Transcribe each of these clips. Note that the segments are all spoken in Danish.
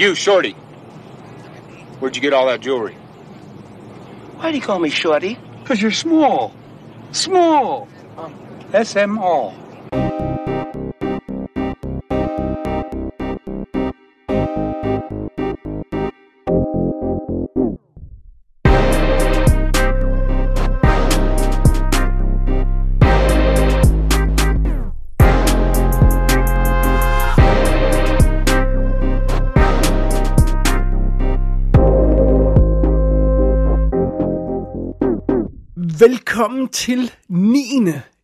You, Shorty. Where'd you get all that jewelry? Why do you call me Shorty? Because you're small. Small. SMO. Velkommen til 9.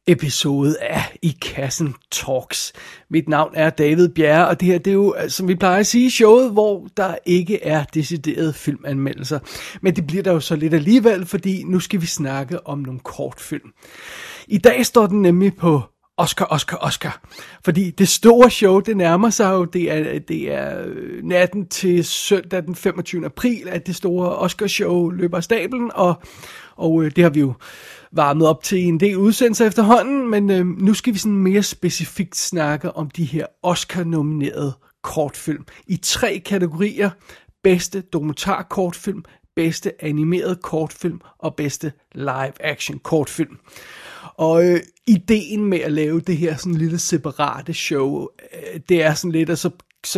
episode af I Kassen Talks. Mit navn er David Bjerre, og det her det er jo, som vi plejer at sige, showet, hvor der ikke er deciderede filmanmeldelser. Men det bliver der jo så lidt alligevel, fordi nu skal vi snakke om nogle kortfilm. I dag står den nemlig på Oscar. Fordi det store show, det nærmer sig jo, det er natten til søndag den 25. april, at det store Oscar-show løber af stablen, og det har vi jo varmet op til en del udsendelser efterhånden, men nu skal vi sådan mere specifikt snakke om de her Oscar-nominerede kortfilm. I 3 kategorier: bedste dokumentarkortfilm, bedste animeret kortfilm og bedste live-action kortfilm. Og ideen med at lave det her sådan lille separate show, det er sådan lidt, at så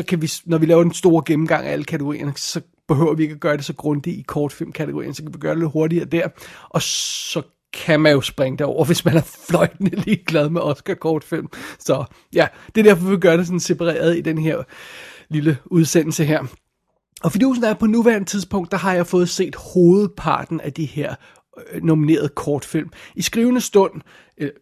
kan vi, når vi laver den store gennemgang af alle kategorierne, så behøver vi ikke at gøre det så grundigt i kortfilmkategorien, så kan vi gøre det lidt hurtigere der, og så kan man jo springe derover, hvis man er fløjtende ligeglad med Oscar-kortfilm. Så ja, det er derfor, vi gør det sådan separeret i den her lille udsendelse her. Og fidusen er, på nuværende tidspunkt, der har jeg fået set hovedparten af de her nomineret kortfilm. I skrivende stund,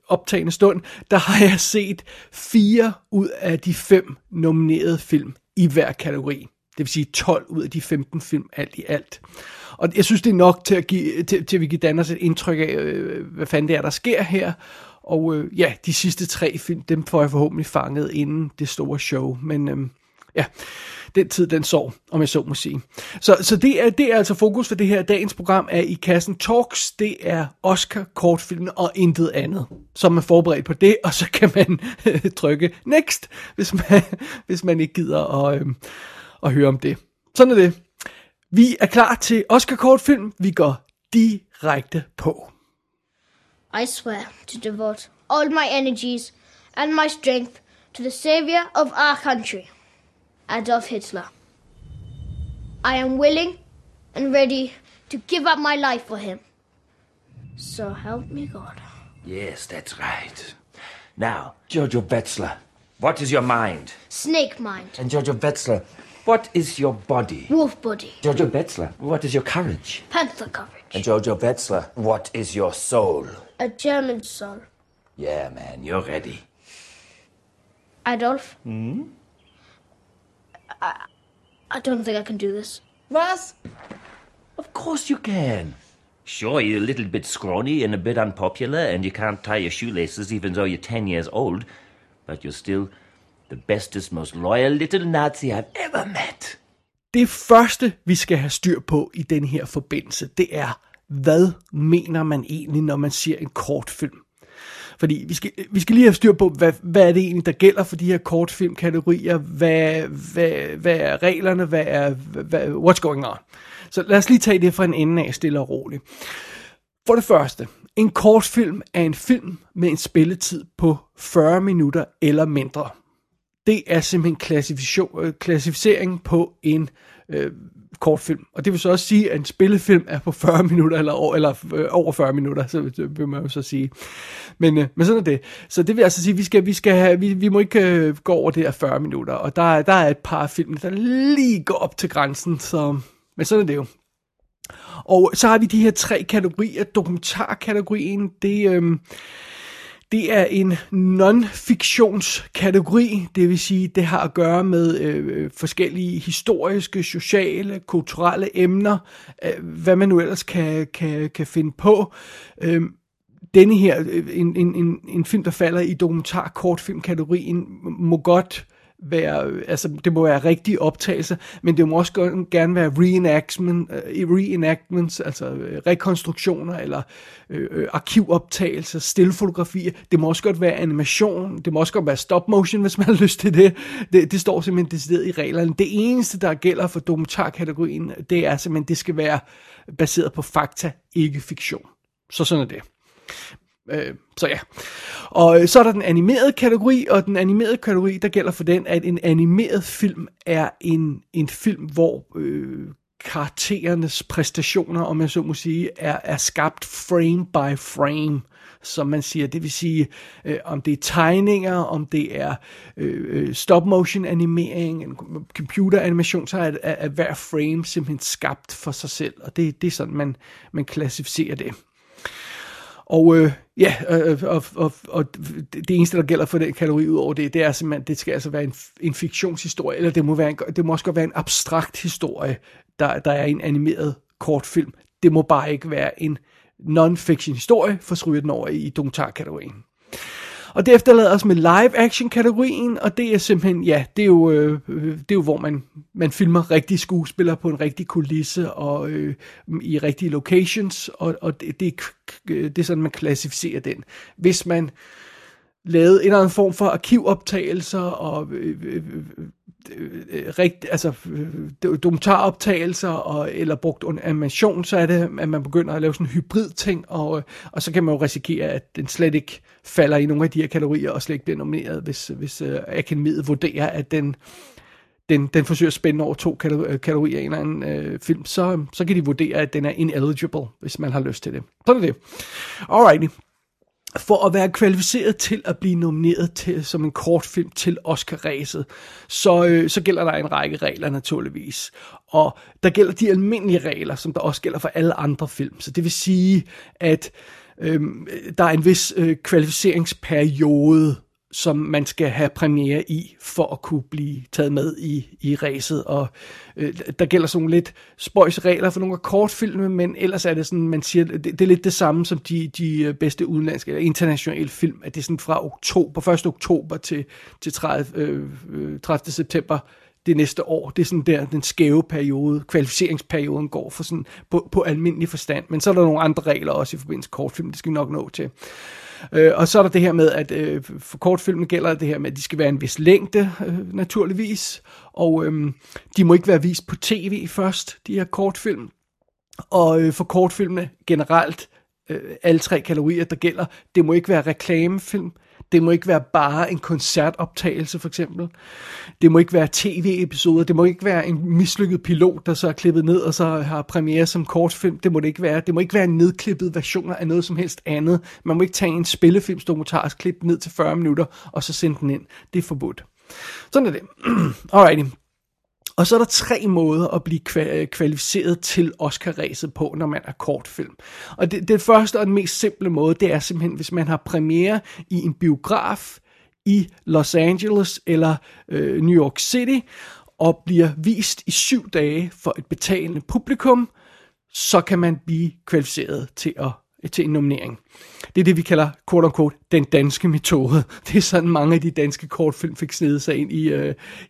optagende stund, der har jeg set 4 ud af de 5 nominerede film i hver kategori. Det vil sige 12 ud af de 15 film alt i alt. Og jeg synes, det er nok til at give, til at vi kan danne os et indtryk af, hvad fanden det er, der sker her. Og ja, de sidste 3 film, dem får jeg forhåbentlig fanget inden det store show. Men ja, den tid, den sov, om jeg så må sige. Så det er altså fokus for det her. Dagens program er I Kassen Talks. Det er Oscar-kortfilmen og intet andet. Så man er forberedt på det, og så kan man trykke next, hvis man ikke gider at høre om det. Sådan er det. Vi er klar til Oscar-kortfilm. Vi går direkte på. I swear to devote all my energies and my strength to the savior of our country, Adolf Hitler. I am willing and ready to give up my life for him. So help me God. Yes, that's right. Now, Jojo Betzler, what is your mind? Snake mind. And Jojo Betzler, what is your body? Wolf body. Jojo Betzler, what is your courage? Panther courage. And Jojo Betzler, what is your soul? A German soul. Yeah, man, you're ready. Adolf? Hmm? I don't think I can do this. Was? Of course you can. Sure, you're a little bit scrawny and a bit unpopular, and you can't tie your shoelaces even though you're 10 years old. But you're still the bestest, most loyal little Nazi I've ever met. Det første, vi skal have styr på i den her forbindelse, det er, hvad mener man egentlig, når man ser en kortfilm? Fordi vi skal lige have styr på, hvad er det egentlig, der gælder for de her kortfilmkategorier? Hvad er reglerne? What's going on? Så lad os lige tage det fra en ende af, stille og roligt. For det første, en kortfilm er en film med en spilletid på 40 minutter eller mindre. Det er simpelthen klassificering på en kortfilm. Og det vil så også sige, at en spillefilm er på 40 minutter, eller over 40 minutter, så vil man jo så sige. Men sådan er det. Så det vil altså sige, at vi må ikke gå over det her 40 minutter. Og der er et par film, der lige går op til grænsen. Så, men sådan er det jo. Og så har vi de her 3 kategorier. Dokumentarkategorien, det er en non-fiktionskategori, det vil sige, det har at gøre med forskellige historiske, sociale, kulturelle emner, hvad man nu ellers kan finde på. Denne her, en film, der falder i dokumentar-kortfilmkategorien, må godt være, altså det må være rigtige optagelser, men det må også gerne være reenactments, altså rekonstruktioner eller arkivoptagelser, stillfotografier. Det må også godt være animation, det må også godt være stop motion, hvis man har lyst til det. Det står simpelthen decideret i reglerne. Det eneste, der gælder for dokumentarkategorien, det er simpelthen, det skal være baseret på fakta, ikke fiktion. Så sådan er det. Så ja. Og så er der den animerede kategori, og den animerede kategori, der gælder for den, at en animeret film er en film, hvor karakterernes præstationer, om jeg så må sige, er skabt frame by frame, som man siger. Det vil sige, om det er tegninger, om det er stop motion animering, computer animation, så er hver frame simpelthen skabt for sig selv, og det er sådan, man klassificerer det. Og og det eneste, der gælder for den kategori ud over det er simpelthen, det skal altså være en fiktionshistorie, eller det må også godt være en abstrakt historie, der er en animeret kortfilm. Det må bare ikke være en non-fiction historie, for så ryger den over i dokumentarkategorien. Og det efterlader os med live-action-kategorien, og det er simpelthen, ja, det er jo hvor man filmer rigtige skuespillere på en rigtig kulisse og i rigtige locations, og det er sådan, man klassificerer den. Hvis man lavede en eller anden form for arkivoptagelser og dokumentaroptagelser eller brugt animation, så er det, at man begynder at lave sådan en hybrid ting, og så kan man jo risikere, at den slet ikke falder i nogle af de her kategorier og slet ikke bliver nomineret, hvis akademiet vurderer, at den forsøger at spænde over to kategorier i en eller anden film, så kan de vurdere, at den er ineligible, hvis man har lyst til det. Sådan er det. Alrighty. For at være kvalificeret til at blive nomineret som en kortfilm til Oscar-ræset, så gælder der en række regler naturligvis. Og der gælder de almindelige regler, som der også gælder for alle andre film. Så det vil sige, at der er en vis kvalificeringsperiode, som man skal have premiere i, for at kunne blive taget med i ræset. Og der gælder sådan lidt spøjs regler for nogle af kortfilmene, men ellers er det sådan, man siger, det er lidt det samme som de bedste udenlandske eller internationale film, at det er sådan fra oktober, 1. oktober til 30. september det næste år. Det er sådan der, den skæve periode, kvalificeringsperioden går for sådan, på almindelig forstand. Men så er der nogle andre regler også i forbindelse med kortfilm, det skal vi nok nå til. Og så er der det her med, at for kortfilmen gælder det her med, at de skal være en vis længde, naturligvis. Og de må ikke være vist på tv først, de her kortfilm. Og for kortfilmene generelt, alle tre kategorier, der gælder, det må ikke være reklamefilm. Det må ikke være bare en koncertoptagelse, for eksempel. Det må ikke være tv-episoder. Det må ikke være en mislykket pilot, der så er klippet ned og så har premiere som kortfilm. Det må det ikke være. Det må ikke være en nedklippet versioner af noget som helst andet. Man må ikke tage en spillefilmsdokumentarisk klip ned til 40 minutter og så sende den ind. Det er forbudt. Sådan er det. Alrighty. Og så er der tre måder at blive kvalificeret til Oscar-ræset på, når man er kortfilm. Og det første og den mest simple måde, det er simpelthen, hvis man har premiere i en biograf i Los Angeles eller New York City, og bliver vist i 7 dage for et betalende publikum, så kan man blive kvalificeret til en nominering. Det er det, vi kalder, quote unquote, den danske metode. Det er sådan, mange af de danske kortfilm fik snedet sig ind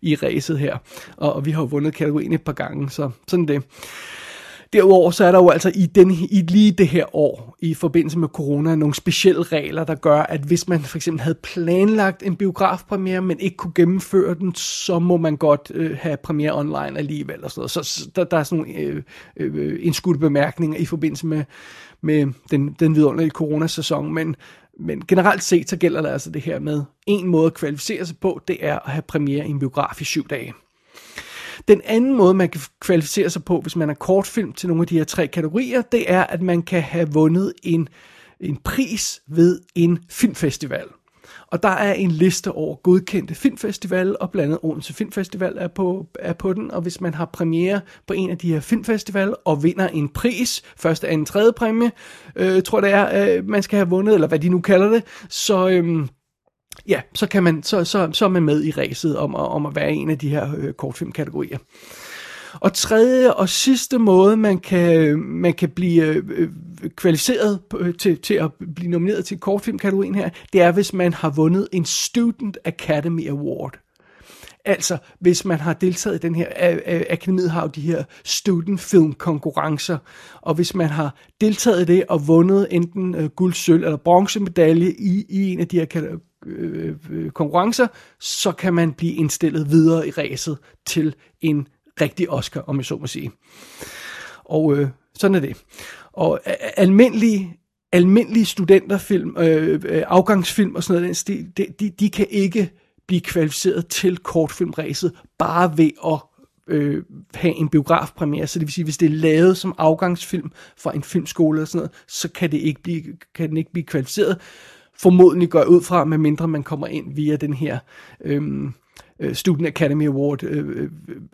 i ræset her. Og vi har vundet kategorien et par gange, så sådan det. Derudover så er der jo altså i lige det her år, i forbindelse med corona, nogle specielle regler, der gør, at hvis man for eksempel havde planlagt en biografpremiere, men ikke kunne gennemføre den, så må man godt have premiere online alligevel. Og sådan noget. Så der er sådan nogle indskudte bemærkninger i forbindelse med den vidunderlige coronasæson, men generelt set, så gælder der altså det her med, en måde at kvalificere sig på, det er at have premiere i en biograf i 7 dage. Den anden måde, man kan kvalificere sig på, hvis man er kortfilm til nogle af de her tre kategorier, det er, at man kan have vundet en pris ved en filmfestival. Og der er en liste over godkendte filmfestivaler, og blandt andet Odense Filmfestival er på den. Og hvis man har premiere på en af de her filmfestivaler og vinder en pris, første, anden, tredje præmie, tror det er, man skal have vundet, eller hvad de nu kalder det, så... Ja, så kan man så er man med i ræset om at være en af de her kortfilmkategorier. Og tredje og sidste måde man kan blive kvalificeret til at blive nomineret til kortfilmkategorien her, det er hvis man har vundet en Student Academy Award. Altså, hvis man har deltaget i den her, akademiet har jo de her student film konkurrencer, og hvis man har deltaget i det og vundet enten guld, sølv eller bronzemedalje i en af de her konkurrencer, så kan man blive indstillet videre i ræset til en rigtig Oscar, om jeg så må sige. Og sådan er det. Og almindelige studenterfilm, afgangsfilm og sådan noget, de kan ikke blive kvalificeret til kortfilmræset bare ved at have en biografpremiere. Så det vil sige, hvis det er lavet som afgangsfilm fra en filmskole og sådan noget, så kan det ikke blive, kvalificeret. Formodentlig går ud fra, medmindre man kommer ind via den her Student Academy Award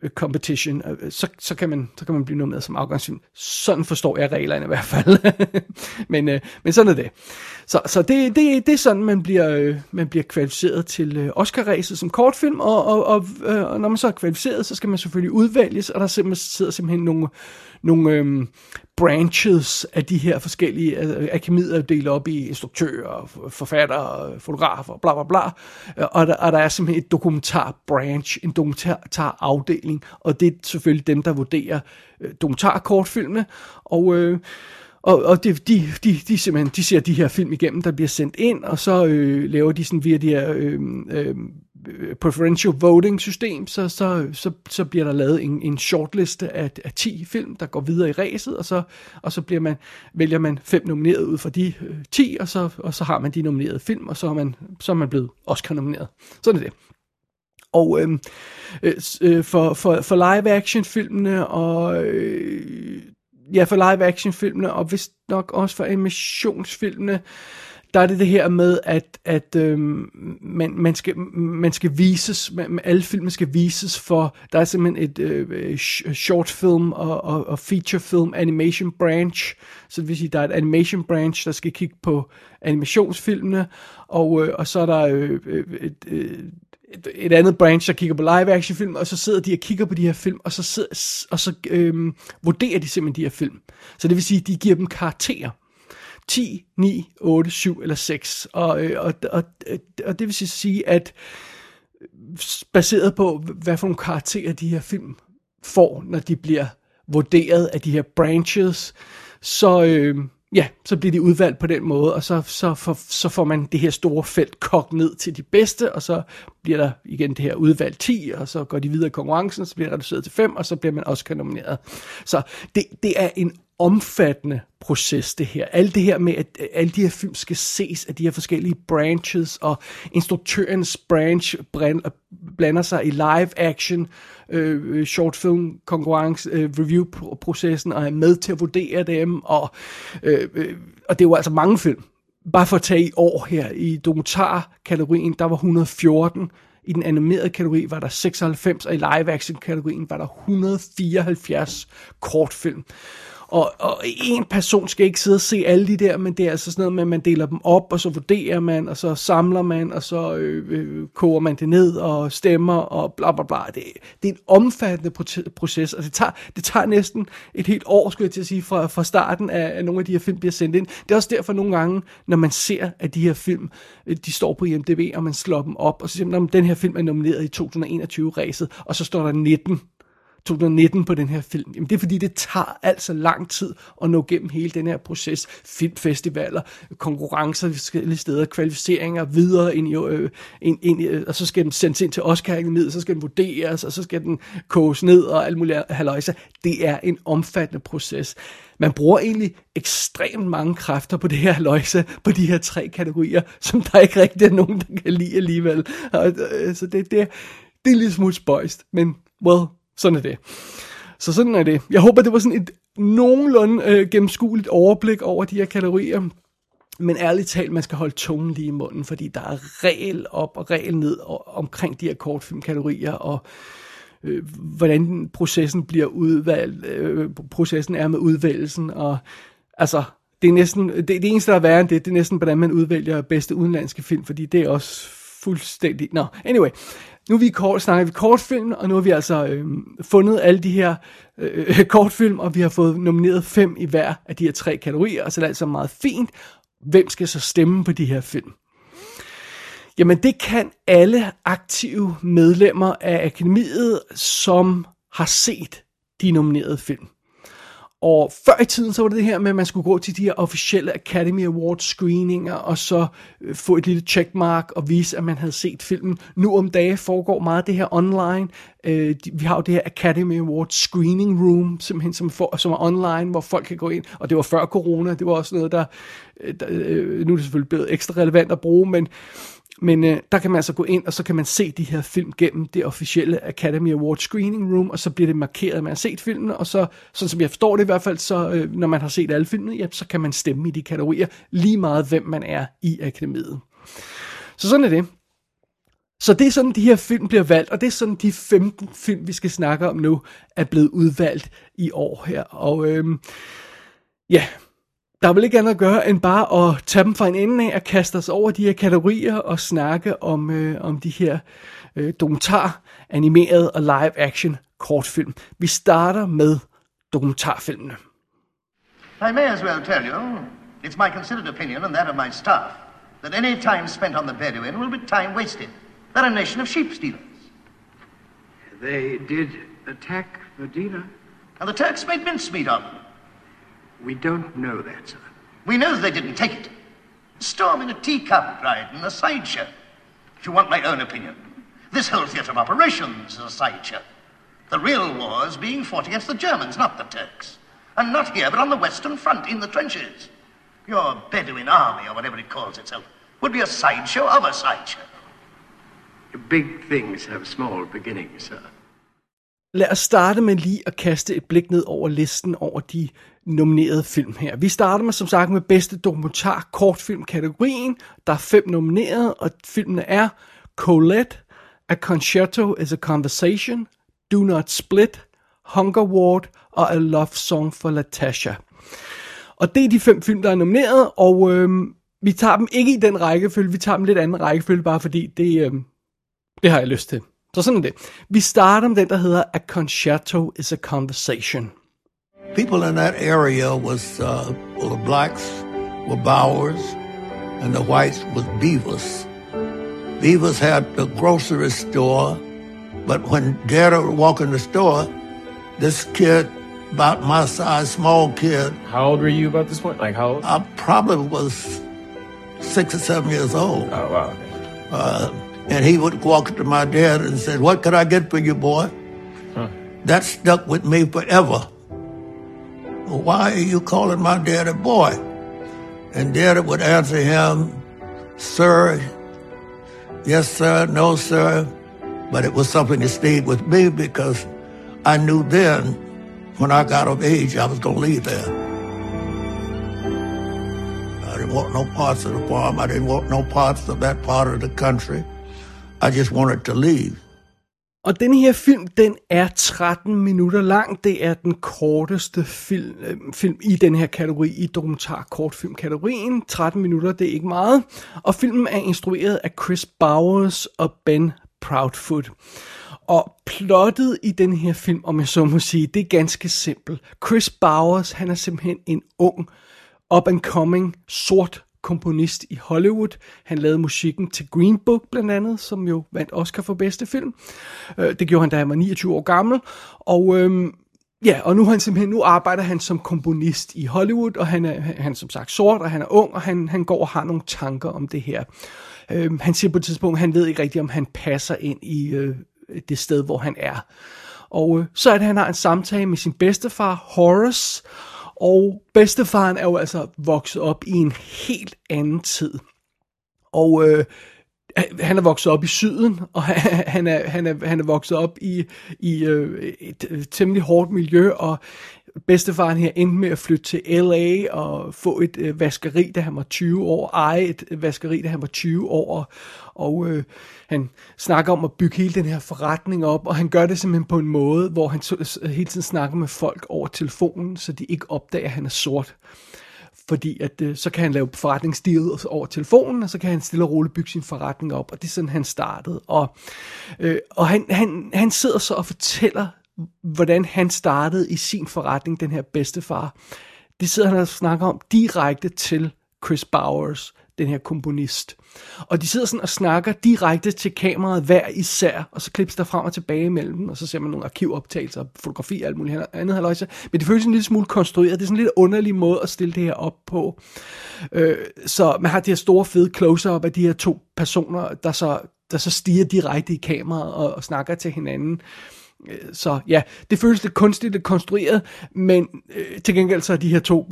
competition, så kan man blive nomineret som afgangsfilm. Sådan forstår jeg reglerne i hvert fald. men sådan er det. Så det er sådan man bliver kvalificeret til Oscar-ræset som kortfilm, og når man så er kvalificeret, så skal man selvfølgelig udvælges, og der sidder simpelthen nogle branches af de her forskellige akademier, delt op i instruktører, forfattere, fotografer, bla bla bla, og der er simpelthen et dokumentarbranch, en dokumentarafdeling, og det er selvfølgelig dem, der vurderer dokumentarkortfilmene, og de ser de her film igennem, der bliver sendt ind, og så laver de sådan via de her preferential voting system, så bliver der lavet en shortliste af 10 film, der går videre i ræset, og så vælger man 5 nomineret ud fra de 10, og så har man de nominerede film, og så er man blevet Oscar nomineret. Sådan er det. Og for live action filmene og og vist nok også for animationsfilmene, der er det her med, at man skal vises, alle filmen skal vises for, der er simpelthen et shortfilm og featurefilm animation branch, så det vil sige, der er et animation branch, der skal kigge på animationsfilmene, og så er der et andet branch, der kigger på live action film, og så sidder de og kigger på de her film, og så vurderer de simpelthen de her film. Så det vil sige, de giver dem karakterer. 10, 9, 8, 7 eller 6. Og det vil sige, at baseret på, hvad for nogle karakterer de her film får, når de bliver vurderet af de her branches, så bliver de udvalgt på den måde, og så får man det her store felt kogt ned til de bedste, og så bliver der igen det her udvalgt 10, og så går de videre i konkurrencen, så bliver det reduceret til 5, og så bliver man også nomineret. Så det er en omfattende proces, det her. Alt det her med, at alle de her film skal ses af de her forskellige branches, og instruktørens branch blander sig i live action, shortfilm, konkurrence, review-processen, og er med til at vurdere dem, og det er jo altså mange film. Bare for at tage i år her, i dokumentarkategorien, der var 114, i den animerede kategori var der 96, og i live action-kategorien var der 174 kortfilm. Og en person skal ikke sidde og se alle de der, men det er altså sådan noget med, at man deler dem op, og så vurderer man, og så samler man, og så koger man det ned, og stemmer, og bla bla bla. Det er en omfattende proces, og det tager næsten et helt år, skulle jeg til at sige, fra starten af nogle af de her film bliver sendt ind. Det er også derfor nogle gange, når man ser, at de her film, de står på IMDb, og man slår dem op, og så siger man, den her film er nomineret i 2021-ræset, og så står der 2019 på den her film. Jamen det er fordi, det tager altså lang tid at nå gennem hele den her proces. Filmfestivaler, konkurrencer, forskellige steder, kvalificeringer, videre ind i, og så skal den sendes ind til Oscar-akademiet, så skal den vurderes, og så skal den koges ned og alt muligt halløjse. Det er en omfattende proces. Man bruger egentlig ekstremt mange kræfter på det her halløjse, på de her 3 kategorier, som der ikke rigtig er nogen, der kan lide alligevel. Så det er lidt smut spøjst, men well, sådan er det. Så sådan er det. Jeg håber, det var sådan et nogenlunde gennemskueligt overblik over de her kategorier. Men ærligt talt, man skal holde tungen lige i munden, fordi der er regel op og regel ned omkring de her kortfilmkategorier, og hvordan processen bliver udvalgt, processen er med udvælgelsen, og altså, det er næsten, det eneste, der er værre end det er næsten, hvordan man udvælger bedste udenlandske film, fordi det er også fuldstændig... Nå, anyway... Nu er vi snakker vi kortfilm, og nu har vi altså fundet alle de her kortfilm, og vi har fået nomineret 5 i hver af de her 3 kategorier, og så er det altså meget fint. Hvem skal så stemme på de her film? Jamen det kan alle aktive medlemmer af akademiet, som har set de nominerede film. Og før i tiden, så var det det her med, at man skulle gå til de her officielle Academy Award screeninger, og så få et lille checkmark og vise, at man havde set filmen. Nu om dage foregår meget af det her online. Vi har jo det her Academy Award Screening Room, simpelthen som er online, hvor folk kan gå ind. Og det var før corona, det var også noget, der nu er det selvfølgelig blevet ekstra relevant at bruge, men der kan man altså gå ind, og så kan man se de her film gennem det officielle Academy Award Screening Room, og så bliver det markeret, at man har set filmen, og så, sådan som jeg forstår det i hvert fald, så når man har set alle filmene, ja, så kan man stemme i de kategorier, lige meget hvem man er i akademiet. Så sådan er det. Så det er sådan, de her film bliver valgt, og det er sådan, de 15 film, vi skal snakke om nu, er blevet udvalgt i år her. Og ja... Der vil ikke andet at gøre, end bare at tage dem fra en ende af og kaste os over de her kategorier og snakke om de her dokumentar, animeret og live-action kortfilm. Vi starter med dokumentarfilmene. I may as well tell you, it's my considered opinion and that of my staff, that any time spent on the Bedouin will be time wasted. They're a nation of sheep stealers. They did attack Medina. And the Turks made mincemeat of them. We don't know that, sir. We know they didn't take it. Storm in a teacup ride in a sideshow. If you want my own opinion, this whole theatre of operations is a sideshow. The real war is being fought against the Germans, not the Turks. And not here, but on the Western Front, in the trenches. Your Bedouin army, or whatever it calls itself, would be a sideshow of a sideshow. Big things have small beginnings, sir. Lad os starte med lige at kaste et blik ned over listen over de nominerede film her. Vi starter med, som sagt, med bedste dokumentar kortfilmkategorien. Der er 5 nominerede, og filmene er Colette, A Concerto is a Conversation, Do Not Split, Hunger Ward og A Love Song for Latasha. Og det er de 5 film, der er nomineret, og vi tager dem ikke i den rækkefølge, vi tager dem lidt anden rækkefølge, bare fordi det har jeg lyst til. Så sådan er det. Vi starter med den, der hedder A Concerto is a Conversation. People in that area was, well, the blacks were Bowers, and the whites was Beavers. Beavers had the grocery store, but when Dad would walk in the store, this kid, about my size, small kid. How old were you about this point? Like how old? I probably was 6 or 7 years old. Oh, wow. And he would walk to my dad and said, "What could I get for you, boy?" Huh. That stuck with me forever. Why are you calling my dad a boy? And Dad would answer him, "Sir, yes, sir, no, sir." But it was something that stayed with me because I knew then when I got of age, I was going to leave there. I didn't want no parts of the farm. I didn't want no parts of that part of the country. I just wanted to leave. Og denne her film, den er 13 minutter lang. Det er den korteste film i den her kategori, i dokumentar-kortfilm-kategorien. 13 minutter, det er ikke meget. Og filmen er instrueret af Chris Bowers og Ben Proudfoot. Og plottet i den her film, om jeg så må sige, det er ganske simpelt. Chris Bowers, han er simpelthen en ung, up-and-coming, sort komponist i Hollywood. Han lavede musikken til Green Book blandt andet, som jo vandt Oscar for bedste film. Det gjorde han, da han var 29 år gammel. Og og nu arbejder han som komponist i Hollywood, og han er som sagt sort, og han er ung, og han går og har nogle tanker om det her. Han siger på et tidspunkt, han ved ikke rigtigt, om han passer ind i det sted, hvor han er. Og så er det, han har en samtale med sin bedstefar, Horace. Og bedstefaren er jo altså vokset op i en helt anden tid. Og han er vokset op i syden, og han er vokset op i et temmelig hårdt miljø, og bedstefaren her endte med at flytte til LA og få et vaskeri, da han var 20 år, eje et vaskeri, da han var 20 år, og han snakker om at bygge hele den her forretning op, og han gør det simpelthen på en måde, hvor han hele tiden snakker med folk over telefonen, så de ikke opdager, at han er sort. Fordi at så kan han lave forretningsdeals over telefonen, og så kan han stille og roligt bygge sin forretning op, og det er sådan, han startede. Og han sidder så og fortæller, hvordan han startede i sin forretning, den her bedstefar. Det sidder han og snakker om direkte til Chris Bowers, den her komponist. Og de sidder sådan og snakker direkte til kameraet hver især, og så klipper der frem og tilbage imellem dem, og så ser man nogle arkivoptagelser, fotografi og alt muligt andet halløjse. Men det føles en lille smule konstrueret. Det er sådan en lidt underlig måde at stille det her op på. Så man har det her store fede close-up af de her to personer, der så stiger direkte i kameraet og snakker til hinanden. Så ja, det føles lidt kunstigt, lidt konstrueret, men til gengæld så er de her to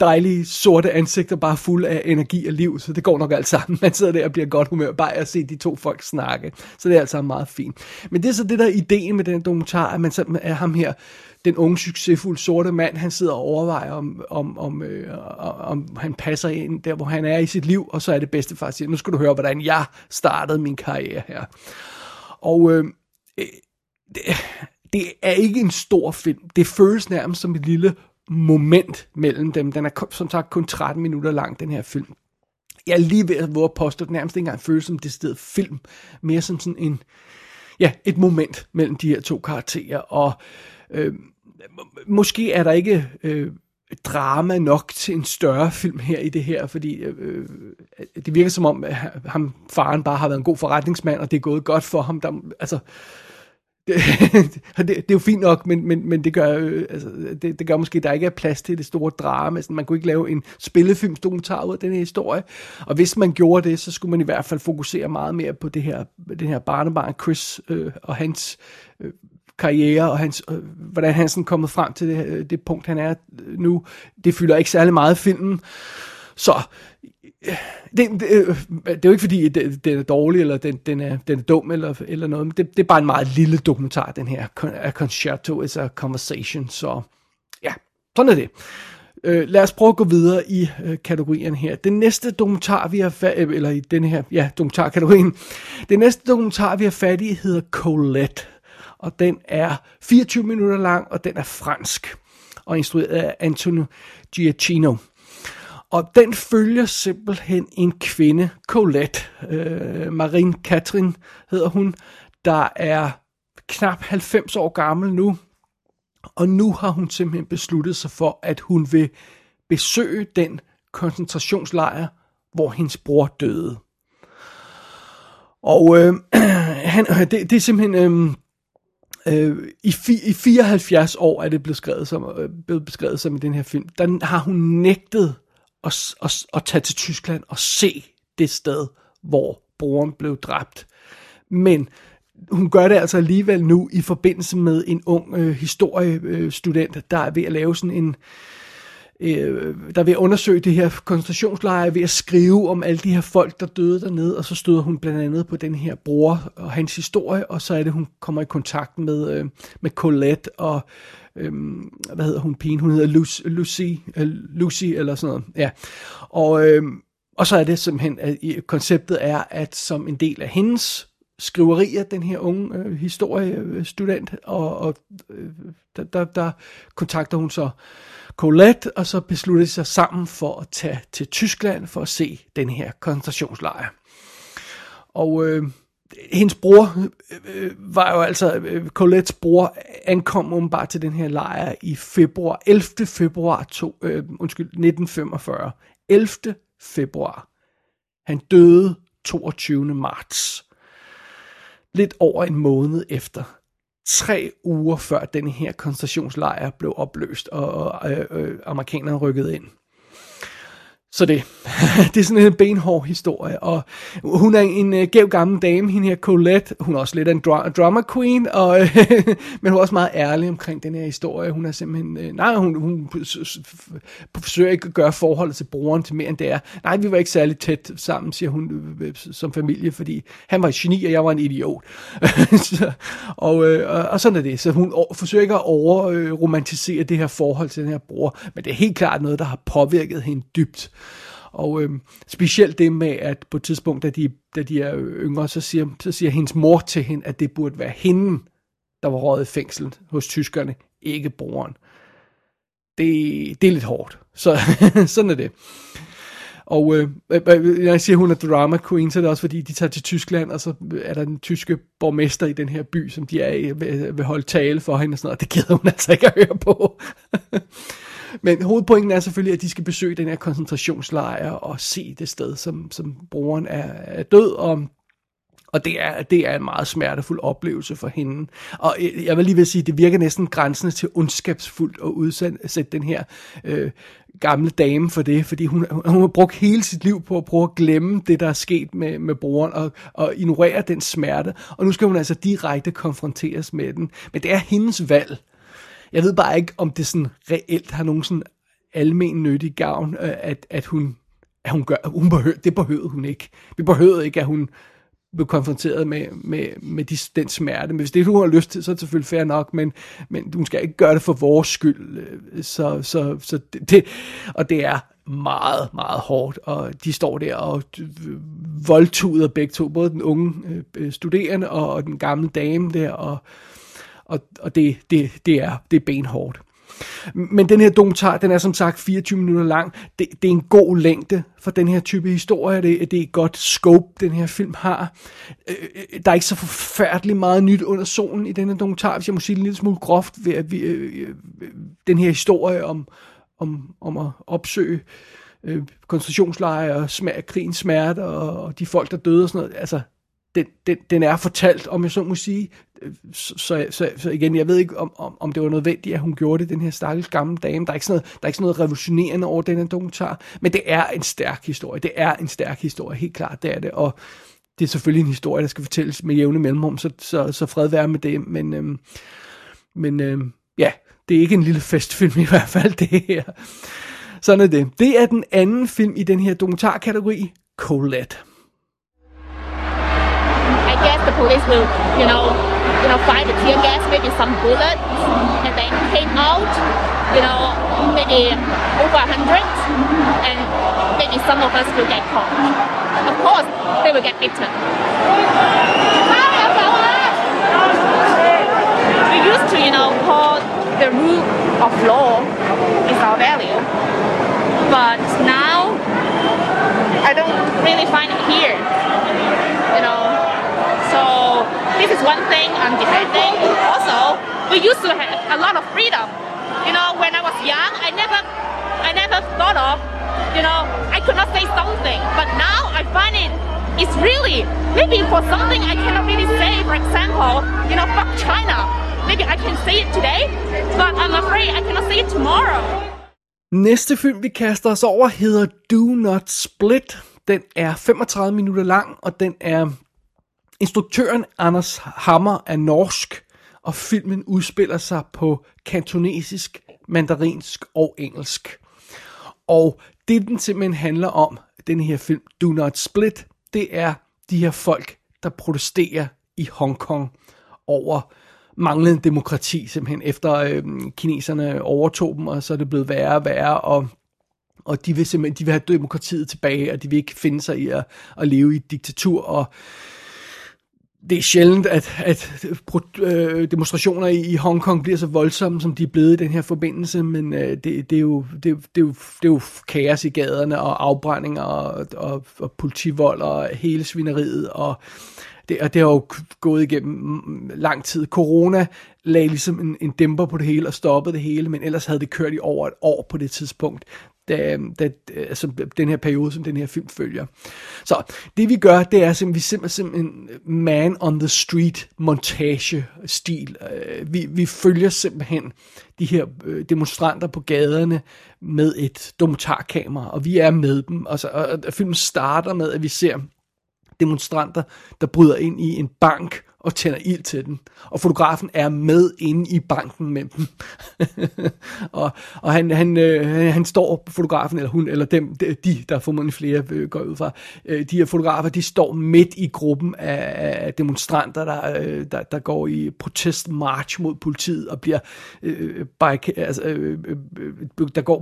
dejlige sorte ansigter bare fulde af energi og liv, så det går nok alt sammen. Man sidder der og bliver godt humør, bare at se de to folk snakke, så det er altså meget fint. Men det er så det der ideen med den dokumentar, at man så er ham her, den unge, succesfulde, sorte mand, han sidder og overvejer, om han passer ind der, hvor han er i sit liv, og så er det bedste faktisk, nu skal du høre, hvordan jeg startede min karriere her. Og det er ikke en stor film. Det føles nærmest som et lille moment mellem dem. Den er som sagt kun 13 minutter lang, den her film. Jeg er lige ved at våge at påstå, at den nærmest ikke engang føles som det sted film. Mere som sådan en, ja, et moment mellem de her to karakterer. Og måske er der ikke drama nok til en større film her i det her, fordi det virker som om, at ham, faren bare har været en god forretningsmand, og det er gået godt for ham. Det er jo fint nok, men det gør altså, det gør måske, at der ikke er plads til det store drama. Sådan, man kunne ikke lave en spillefilmsdokumentar ud af den her historie. Og hvis man gjorde det, så skulle man i hvert fald fokusere meget mere på den her barnebarn Chris og hans karriere, og hans, hvordan han sådan kommet frem til det punkt, han er nu. Det fylder ikke særlig meget filmen. Så det er jo ikke fordi, den er dårlig, eller den er dum, eller noget, men det er bare en meget lille dokumentar, den her A Concerto is a Conversation, så ja, sådan er det. Lad os prøve at gå videre i kategorien her. Den næste dokumentar, vi har fat i, eller i den her, ja, dokumentarkategorien, den næste dokumentar, vi har fat i, hedder Colette, og den er 24 minutter lang, og den er fransk, og instrueret af Antonio Giacchino. Og den følger simpelthen en kvinde, Colette, Marine Catherine hedder hun, der er knap 90 år gammel nu. Og nu har hun simpelthen besluttet sig for, at hun vil besøge den koncentrationslejr, hvor hendes bror døde. Og det er simpelthen... I 74 år er det blevet beskrevet som i den her film. Der har hun nægtet at tage til Tyskland og se det sted, hvor broren blev dræbt. Men hun gør det altså alligevel nu i forbindelse med en ung historiestudent, der er ved at lave sådan en... der vil undersøge det her koncentrationslejre, ved at skrive om alle de her folk, der døde dernede, og så støder hun blandt andet på den her bror og hans historie, og så er det, hun kommer i kontakt med Colette og, hvad hedder hun, pigen? Hun hedder Lucy eller sådan noget, ja. Og så er det simpelthen, at konceptet er, at som en del af hendes skriverier, den her unge historiestudent, og der kontakter hun så Colette, og så beslutter de sig sammen for at tage til Tyskland for at se den her koncentrationslejr. Og hendes bror var jo altså, Colettes bror ankom umiddelbart til den her lejr i 1945. 11. februar. Han døde 22. marts. Lidt over en måned efter. 3 uger før den her koncentrationslejr blev opløst, og amerikanerne rykkede ind. Så det er sådan en benhård historie, og hun er en gæv gammel dame, hende her Colette. Hun er også lidt en drama queen, men hun er også meget ærlig omkring den her historie. Hun er simpelthen, hun forsøger ikke at gøre forholdet til broren til mere end det er. Nej, vi var ikke særlig tæt sammen, siger hun, som familie, fordi han var et geni, og jeg var en idiot. og sådan er det. Så hun forsøger ikke at overromantisere det her forhold til den her bror, men det er helt klart noget, der har påvirket hende dybt. Og specielt det med, at på et tidspunkt, da de er yngre, så siger hendes mor til hende, at det burde være hende, der var røget i fængsel hos tyskerne, ikke broren. Det er lidt hårdt. Så sådan er det. Og når jeg siger, hun er drama queen, så er det også, fordi de tager til Tyskland, og så er der den tyske borgmester i den her by, som de er i, vil holde tale for hende og sådan noget. Det gider hun altså ikke at høre på. Men hovedpointen er selvfølgelig, at de skal besøge den her koncentrationslejr og se det sted, som broren er død om. Og det er en meget smertefuld oplevelse for hende. Og jeg vil lige vil sige, det virker næsten grænsende til ondskabsfuldt at udsætte den her gamle dame for det, fordi hun har brugt hele sit liv på at prøve at glemme det, der er sket med broren, og ignorere den smerte. Og nu skal hun altså direkte konfronteres med den. Men det er hendes valg. Jeg ved bare ikke, om det sådan reelt har nogen sådan almen nyttig gavn, at hun gør. Det behøvede hun ikke. Vi behøvede ikke, at hun blev konfronteret med den smerte. Men hvis det du har lyst til, så er det selvfølgelig fair nok, men hun skal ikke gøre det for vores skyld. Så det, og det er meget, meget hårdt, og de står der og voldtuder begge to, både den unge studerende og den gamle dame der, og det er benhårdt. Men den her dokumentar, den er som sagt 24 minutter lang. Det er en god længde for den her type historie. Det er et godt scope, den her film har. Der er ikke så forfærdeligt meget nyt under solen i den her dokumentar, hvis jeg må sige det en lille smule groft, ved at den her historie om at opsøge koncentrationslejre og krigens smerte og de folk, der døde og sådan noget. Altså, den er fortalt, om jeg så må sige. Så igen, jeg ved ikke, om det var nødvendigt, at hun gjorde det, den her stakkels gamle dame. Der er ikke sådan noget revolutionerende over den her dokumentar, men det er en stærk historie. Det er en stærk historie, helt klart, det er det. Og det er selvfølgelig en historie, der skal fortælles med jævne mellemrum, så fred være med det. Men ja, det er ikke en lille festfilm i hvert fald, det her. Sådan er det. Det er den anden film i den her dokumentarkategori, Colette. I guess the police will, find the tear gas, maybe some bullets, and then came out, maybe over 100, and maybe some of us will get caught. Of course, they will get bitten. We used to, call the rule of law is our value, but now I don't really find it here, So this is one thing I'm defending. Also, we used to have a lot of freedom. When I was young, I never thought of, I could not say something. But now I find it's really, maybe for something I cannot really say, for example, fuck China. Maybe I can say it today, but I'm afraid I cannot say it tomorrow. Næste film, vi kaster os over, hedder Do Not Split. Den er 35 minutter lang, og den er... Instruktøren Anders Hammer er norsk, og filmen udspiller sig på kantonesisk, mandarinsk og engelsk. Og det, den simpelthen handler om, den her film Do Not Split, det er de her folk, der protesterer i Hong Kong over manglende demokrati, simpelthen efter kineserne overtog dem, og så er det blevet værre og værre, og de vil simpelthen have demokratiet tilbage, og de vil ikke finde sig i at leve i et diktatur, og det er sjældent, at demonstrationer i Hongkong bliver så voldsomme, som de er blevet i den her forbindelse, men det er jo kaos i gaderne, og afbrændinger, og politivold, og hele svineriet, og det har jo gået igennem lang tid. Corona lagde ligesom en dæmper på det hele, og stoppede det hele, men ellers havde det kørt i over et år på det tidspunkt, altså den her periode, som den her film følger. Så det vi gør, det er simpelthen man on the street montage stil. Vi følger simpelthen de her demonstranter på gaderne med et dokumentarkamera, og vi er med dem. Og filmen starter med, at vi ser demonstranter, der bryder ind i en bank og tænder ild til den. Og fotografen er med inde i banken med dem. og han står, fotografen eller hun, eller de der formodentlig flere går ud fra, de her fotografer, de står midt i gruppen af demonstranter, der går i protestmarch mod politiet, og bliver de går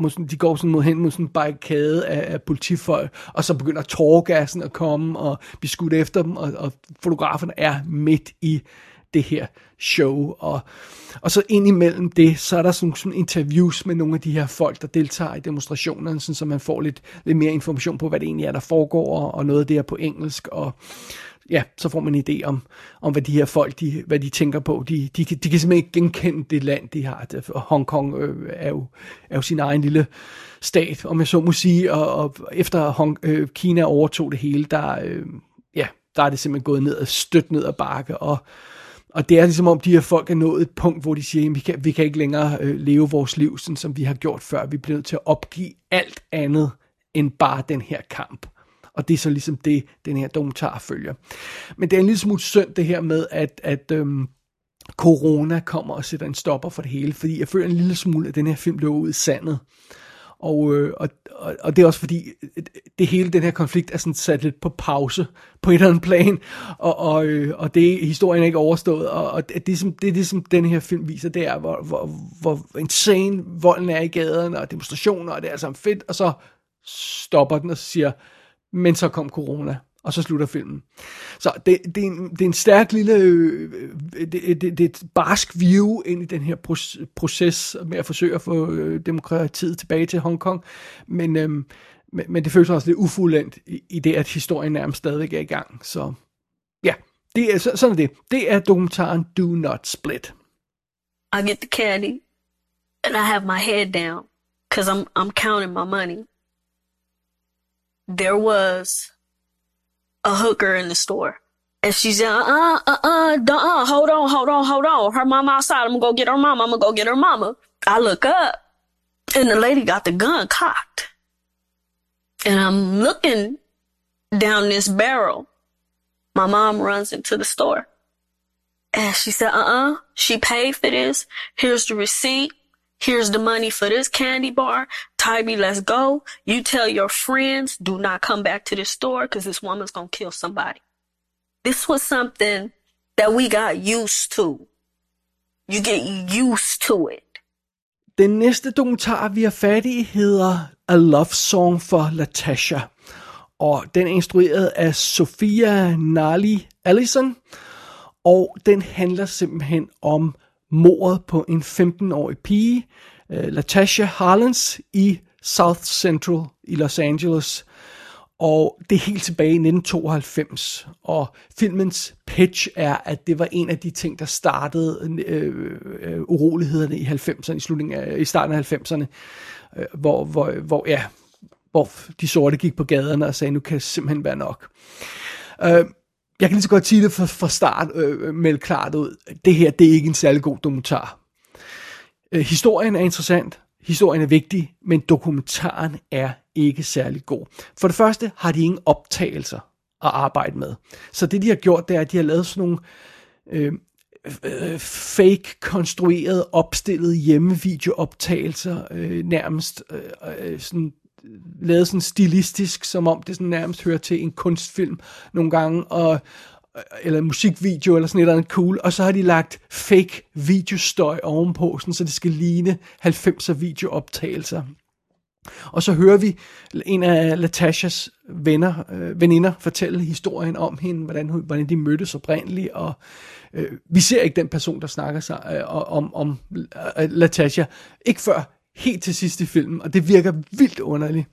hen mod sådan en barrikade af politifolk, og så begynder tåregassen at komme, og vi skudt efter dem, og fotografen er midt i det her show, og så ind imellem det, så er der sådan interviews med nogle af de her folk, der deltager i demonstrationerne, sådan, så man får lidt mere information på, hvad det egentlig er, der foregår, og noget af det her på engelsk, og ja, så får man en idé om hvad de her folk, hvad de tænker på. De kan simpelthen ikke genkende det land, de har. Hong Kong er jo sin egen lille stat, om jeg så må sige, og efter Kina overtog det hele, der er det simpelthen gået ned og stødt ned ad bakke, og det er ligesom om de her folk er nået et punkt, hvor de siger, vi kan ikke længere leve vores liv, sådan som vi har gjort før. Vi bliver nødt til at opgive alt andet end bare den her kamp. Og det er så ligesom det, den her dokumentar følger. Men det er en lille smule synd det her med, at corona kommer og sætter en stopper for det hele, fordi jeg føler en lille smule, at den her film løber ud i sandet. Og det er også fordi, det hele den her konflikt er sådan sat lidt på pause på et eller andet plan, og det, historien er ikke overstået, og det som den her film viser, det er, hvor insane volden er i gaderne, og demonstrationer, og det er altså fedt, og så stopper den, og så siger, men så kom corona, og så slutter filmen. Så det er en stærk lille, det er et barsk view ind i den her proces med at forsøge at få demokratiet tilbage til Hong Kong, men det føles også lidt ufuldendt i det, at historien nærmest stadigvæk er i gang. Så ja, det er, sådan er det. Det er dokumentaren Do Not Split. I get the candy, and I have my head down, because I'm counting my money. There was a hooker in the store. And she said, hold on. Her mama outside. I'm going to go get her mama. I look up and the lady got the gun cocked. And I'm looking down this barrel. My mom runs into the store. And she said, she paid for this. Here's the receipt. Here's the money for this candy bar. Tyree, let's go. You tell your friends, do not come back to this store because this woman's going to kill somebody. This was something that we got used to. You get used to it. Den næste dokumentar, vi har fat i, hedder A Love Song for Latasha. Og den er instrueret af Sophia Nally Allison. Og den handler simpelthen om mordet på en 15-årig pige, Latasha Harlins, i South Central i Los Angeles. Og det er helt tilbage i 1992. Og filmens pitch er, at det var en af de ting, der startede urolighederne i 90'erne, i starten af 90'erne, hvor de sorte gik på gaderne og sagde, nu kan det simpelthen være nok. Jeg kan lige så godt sige det fra start, melde klart ud. Det her, det er ikke en særlig god dokumentar. Historien er interessant, historien er vigtig, men dokumentaren er ikke særlig god. For det første har de ingen optagelser at arbejde med. Så det, de har gjort, det er, at de har lavet sådan nogle fake, konstruerede, opstillede hjemmevideooptagelser, nærmest sådan lavet sådan stilistisk, som om det sådan nærmest hører til en kunstfilm nogle gange, eller en musikvideo, eller sådan et eller andet cool, og så har de lagt fake videostøj ovenpå, sådan, så det skal ligne 90'er videooptagelser. Og så hører vi en af Latashas veninder fortælle historien om hende, hvordan de mødtes oprindeligt, og vi ser ikke den person, der snakker sig om Latasha, ikke før helt til sidst i filmen, og det virker vildt underligt.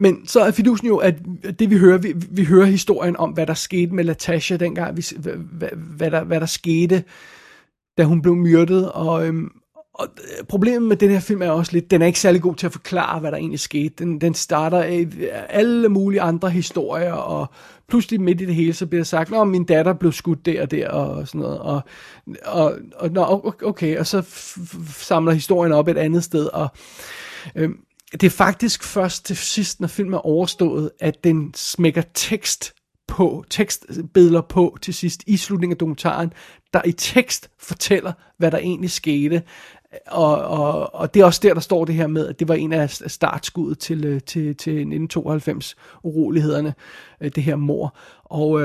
Men så er fidusen jo, at det vi hører, vi hører historien om, hvad der skete med Latasha dengang, hvad der skete, da hun blev myrdet, og problemet med den her film er også lidt, den er ikke særlig god til at forklare, hvad der egentlig skete. Den starter af alle mulige andre historier, og pludselig midt i det hele, så bliver der sagt, nå, min datter blev skudt der og der, og sådan noget, og nå, okay, og så samler historien op et andet sted, og det er faktisk først til sidst, når filmen er overstået, at den smækker tekstbilleder på til sidst i slutningen af dokumentaren, der i tekst fortæller, hvad der egentlig skete. Og det er også der står det her med, at det var en af startskuddet til 1992 urolighederne, det her mord. Og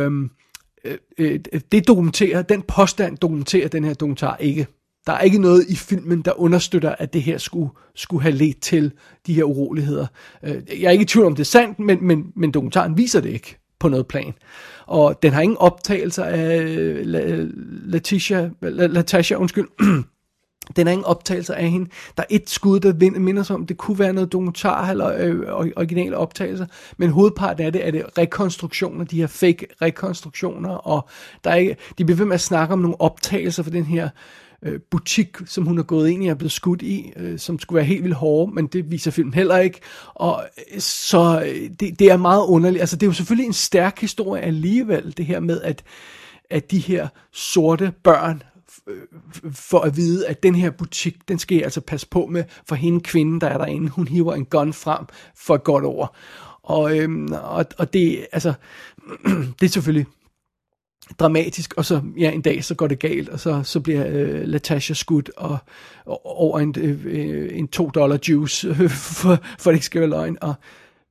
det dokumenterer, den påstand dokumenterer den her dokumentar ikke. Der er ikke noget i filmen, der understøtter, at det her skulle have ledt til de her uroligheder. Jeg er ikke i tvivl om, det er sandt, men dokumentaren viser det ikke på noget plan. Og den har ingen optagelser af Latasha Den er ingen optagelse af hende. Der er et skud, der minder sig om, det kunne være noget dokumentar eller originale optagelser, men hovedparten af det er det rekonstruktioner, de her fake rekonstruktioner, og der er ikke, de bliver ved med at snakke om nogle optagelser for den her butik, som hun er gået ind i og er blevet skudt i, som skulle være helt vildt hårde, men det viser filmen heller ikke, og så det er meget underligt. Altså det er jo selvfølgelig en stærk historie alligevel, det her med, at de her sorte børn for at vide, at den her butik, den skal jeg altså passe på med, for hende kvinden, der er derinde, hun hiver en gun frem for et godt ord. Og det, altså, det er selvfølgelig dramatisk, og så ja, en dag så går det galt, og så bliver Latasha skudt og over en $2 juice, for det ikke skal være løgn, og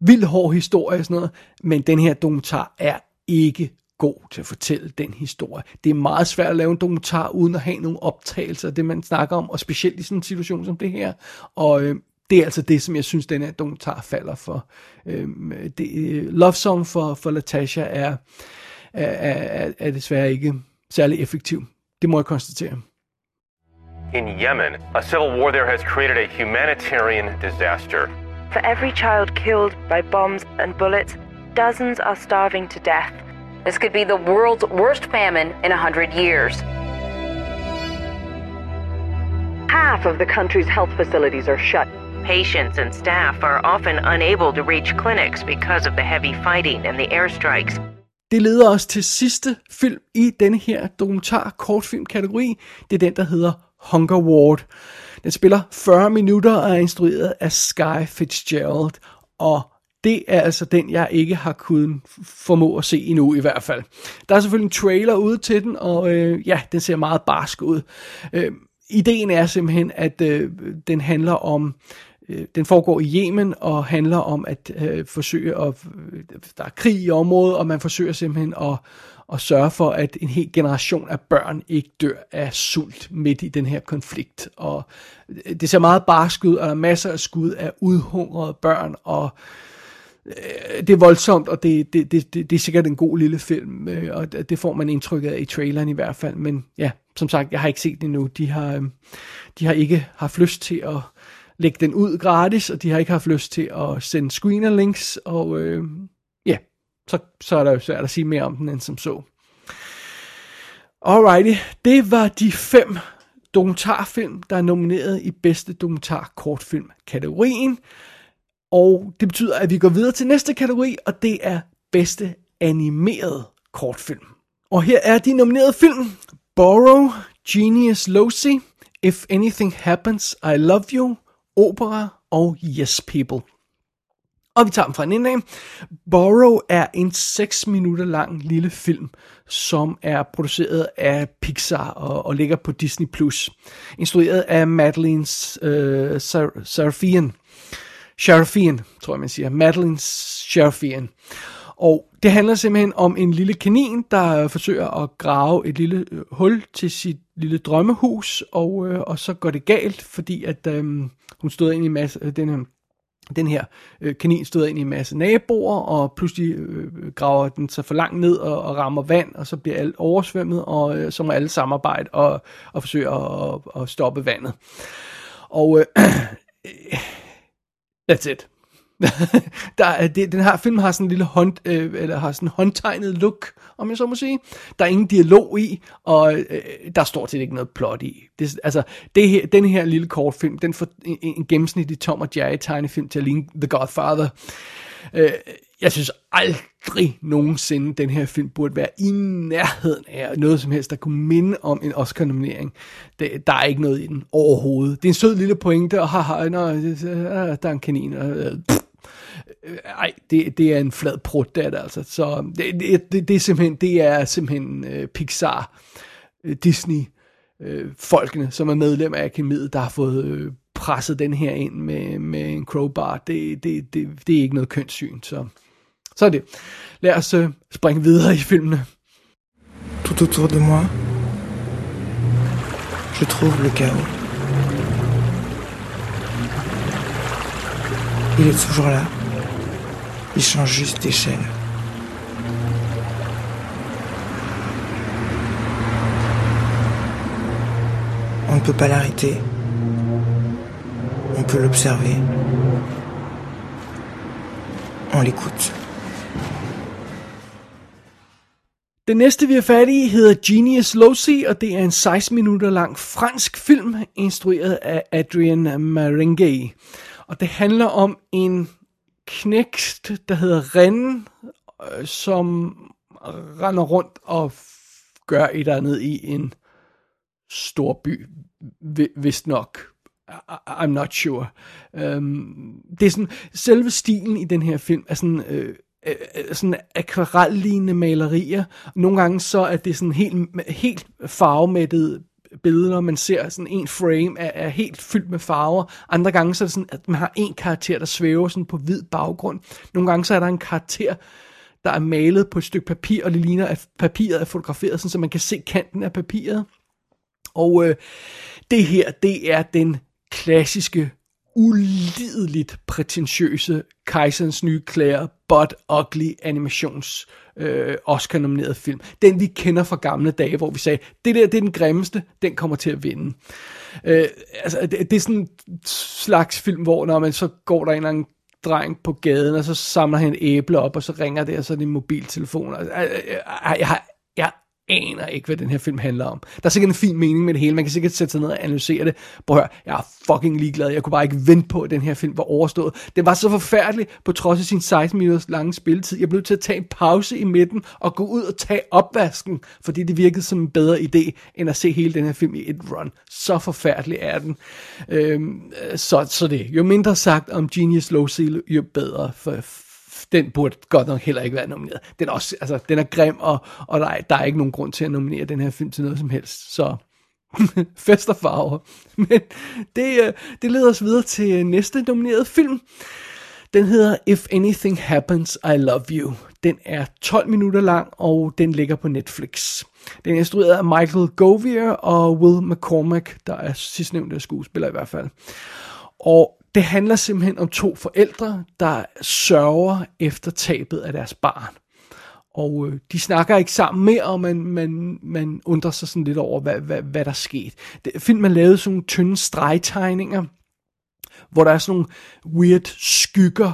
vild hård historie og sådan noget, men den her dokumentar er ikke god til at fortælle den historie. Det er meget svært at lave en dokumentar uden at have nogle optagelser af det, man snakker om, og specielt i sådan en situation som det her. Og det er altså det, som jeg synes, den her dokumentar falder for. Love Song for Latasha er desværre ikke særlig effektiv. Det må jeg konstatere. In Yemen, a civil war there has created a humanitarian disaster. For every child killed by bombs and bullets, dozens are starving to death. This could be the world's worst famine in 100 years. Half of the country's health facilities are shut. Patients and staff are often unable to reach clinics because of the heavy fighting and the airstrikes. Det leder os til sidste film i denne her dokumentar-kortfilm-kategori. Det er den, der hedder Hunger Ward. Den spiller 40 minutter og er instrueret af Sky Fitzgerald, og det er altså den, jeg ikke har kunnet formå at se endnu i hvert fald. Der er selvfølgelig en trailer ude til den, og ja, den ser meget barsk ud. Ideen er simpelthen, at den handler om, den foregår i Yemen og handler om at forsøge at, der er krig i området, og man forsøger simpelthen at sørge for, at en hel generation af børn ikke dør af sult midt i den her konflikt. Og det ser meget barsk ud, og der er masser af skud af udhungrede børn, og det er voldsomt, og det er sikkert en god lille film, og det får man indtrykket af i traileren i hvert fald, men ja, som sagt, jeg har ikke set den endnu. De har ikke haft lyst til at lægge den ud gratis, og de har ikke haft lyst til at sende screenerlinks, og ja, så er der jo svært at sige mere om den end som så. Alrighty, det var de 5 dokumentarfilm, der er nomineret i bedste dokumentar-kortfilm-kategorien. Og det betyder, at vi går videre til næste kategori, og det er bedste animerede kortfilm. Og her er de nominerede film: Borrow, Genius Loci, If Anything Happens I Love You, Opera og Yes People. Og vi tager dem fra en ende af. Borrow er en 6 minutter lang lille film, som er produceret af Pixar og ligger på Disney+. Instrueret af Madeleine Sharafian, tror jeg man siger. Madeleine Sharafian. Og det handler simpelthen om en lille kanin, der forsøger at grave et lille hul til sit lille drømmehus, og så går det galt, fordi at hun støder ind i en masse, den her kanin støder ind i en masse naboer, og pludselig graver den sig for langt ned og rammer vand, og så bliver alt oversvømmet, og så må alle samarbejde og forsøge at stoppe vandet. Og that's it. Den her film har sådan en lille håndtegnet look, om jeg så må sige. Der er ingen dialog i, og der er stort set ikke noget plot i. Den her lille kortfilm, den får en gennemsnitlig Tom og Jerry tegnefilm til at ligne The Godfather. Jeg synes aldrig nogensinde, den her film burde være i nærheden af noget som helst, der kunne minde om en Oscar-nominering. Der er ikke noget i den overhovedet. Det er en sød lille pointe, og haha, der er en kanin. Ej, det er en flad prut, det er det altså. Så det er simpelthen Pixar, Disney, folkene, som er medlem af akademiet, der har fået presset den her ind med en crowbar. Det er ikke noget kønssyn, så er det. Lad os springe videre i filmene. Tout autour de moi, je trouve le chaos. Il est toujours là. Il change juste d'échelle. On peut pas l'arrêter. On peut l'observer. On l'écoute. Det næste, vi har fat i, hedder Genius Loci, og det er en 16 minutter lang fransk film, instrueret af Adrien Marenghi. Og det handler om en knægt, der hedder Ren, som render rundt og gør et eller andet i en stor by, vist nok. I'm not sure. Det er sådan, selve stilen i den her film er sådan... sådan akvarellignende malerier. Nogle gange så er det sådan helt farvemættede billeder, man ser sådan en frame er helt fyldt med farver. Andre gange så er det sådan, at man har en karakter, der svæver sådan på hvid baggrund. Nogle gange så er der en karakter, der er malet på et stykke papir, og det ligner, at papiret er fotograferet, sådan, så man kan se kanten af papiret. Og det her, det er den klassiske ulideligt prætentiøse Kejserens nye klæder, but ugly animations Oscar-nomineret film. Den vi kender fra gamle dage, hvor vi sagde, det der det er den grimmeste, den kommer til at vinde. Altså, det er sådan en slags film, hvor når man så går der en eller anden dreng på gaden, og så samler han et æble op, og så ringer det, og så er det en mobiltelefon. Jeg aner ikke, hvad den her film handler om. Der er sikkert en fin mening med det hele. Man kan sikkert sætte sig ned og analysere det. Prøv at høre, jeg er fucking ligeglad. Jeg kunne bare ikke vente på, at den her film var overstået. Den var så forfærdelig, på trods af sin 16 minutters lange spilletid. Jeg blev til at tage en pause i midten og gå ud og tage opvasken, fordi det virkede som en bedre idé, end at se hele den her film i et run. Så forfærdelig er den. Så det. Jo mindre sagt om Genius Loci, jo bedre for den burde godt nok heller ikke være nomineret. Den er, også, altså, den er grim, og der er ikke nogen grund til at nominere den her film til noget som helst. Så fest og farver. Men det leder os videre til næste nomineret film. Den hedder If Anything Happens I Love You. Den er 12 minutter lang, og den ligger på Netflix. Den er instrueret af Michael Govier og Will McCormack, der er sidstnævnte skuespiller i hvert fald. Og det handler simpelthen om to forældre, der sørger efter tabet af deres barn. Og de snakker ikke sammen mere, og man undrer sig sådan lidt over, hvad der skete. Filmen er lavet sådan nogle tynde stregtegninger, hvor der er sådan nogle weird skygger,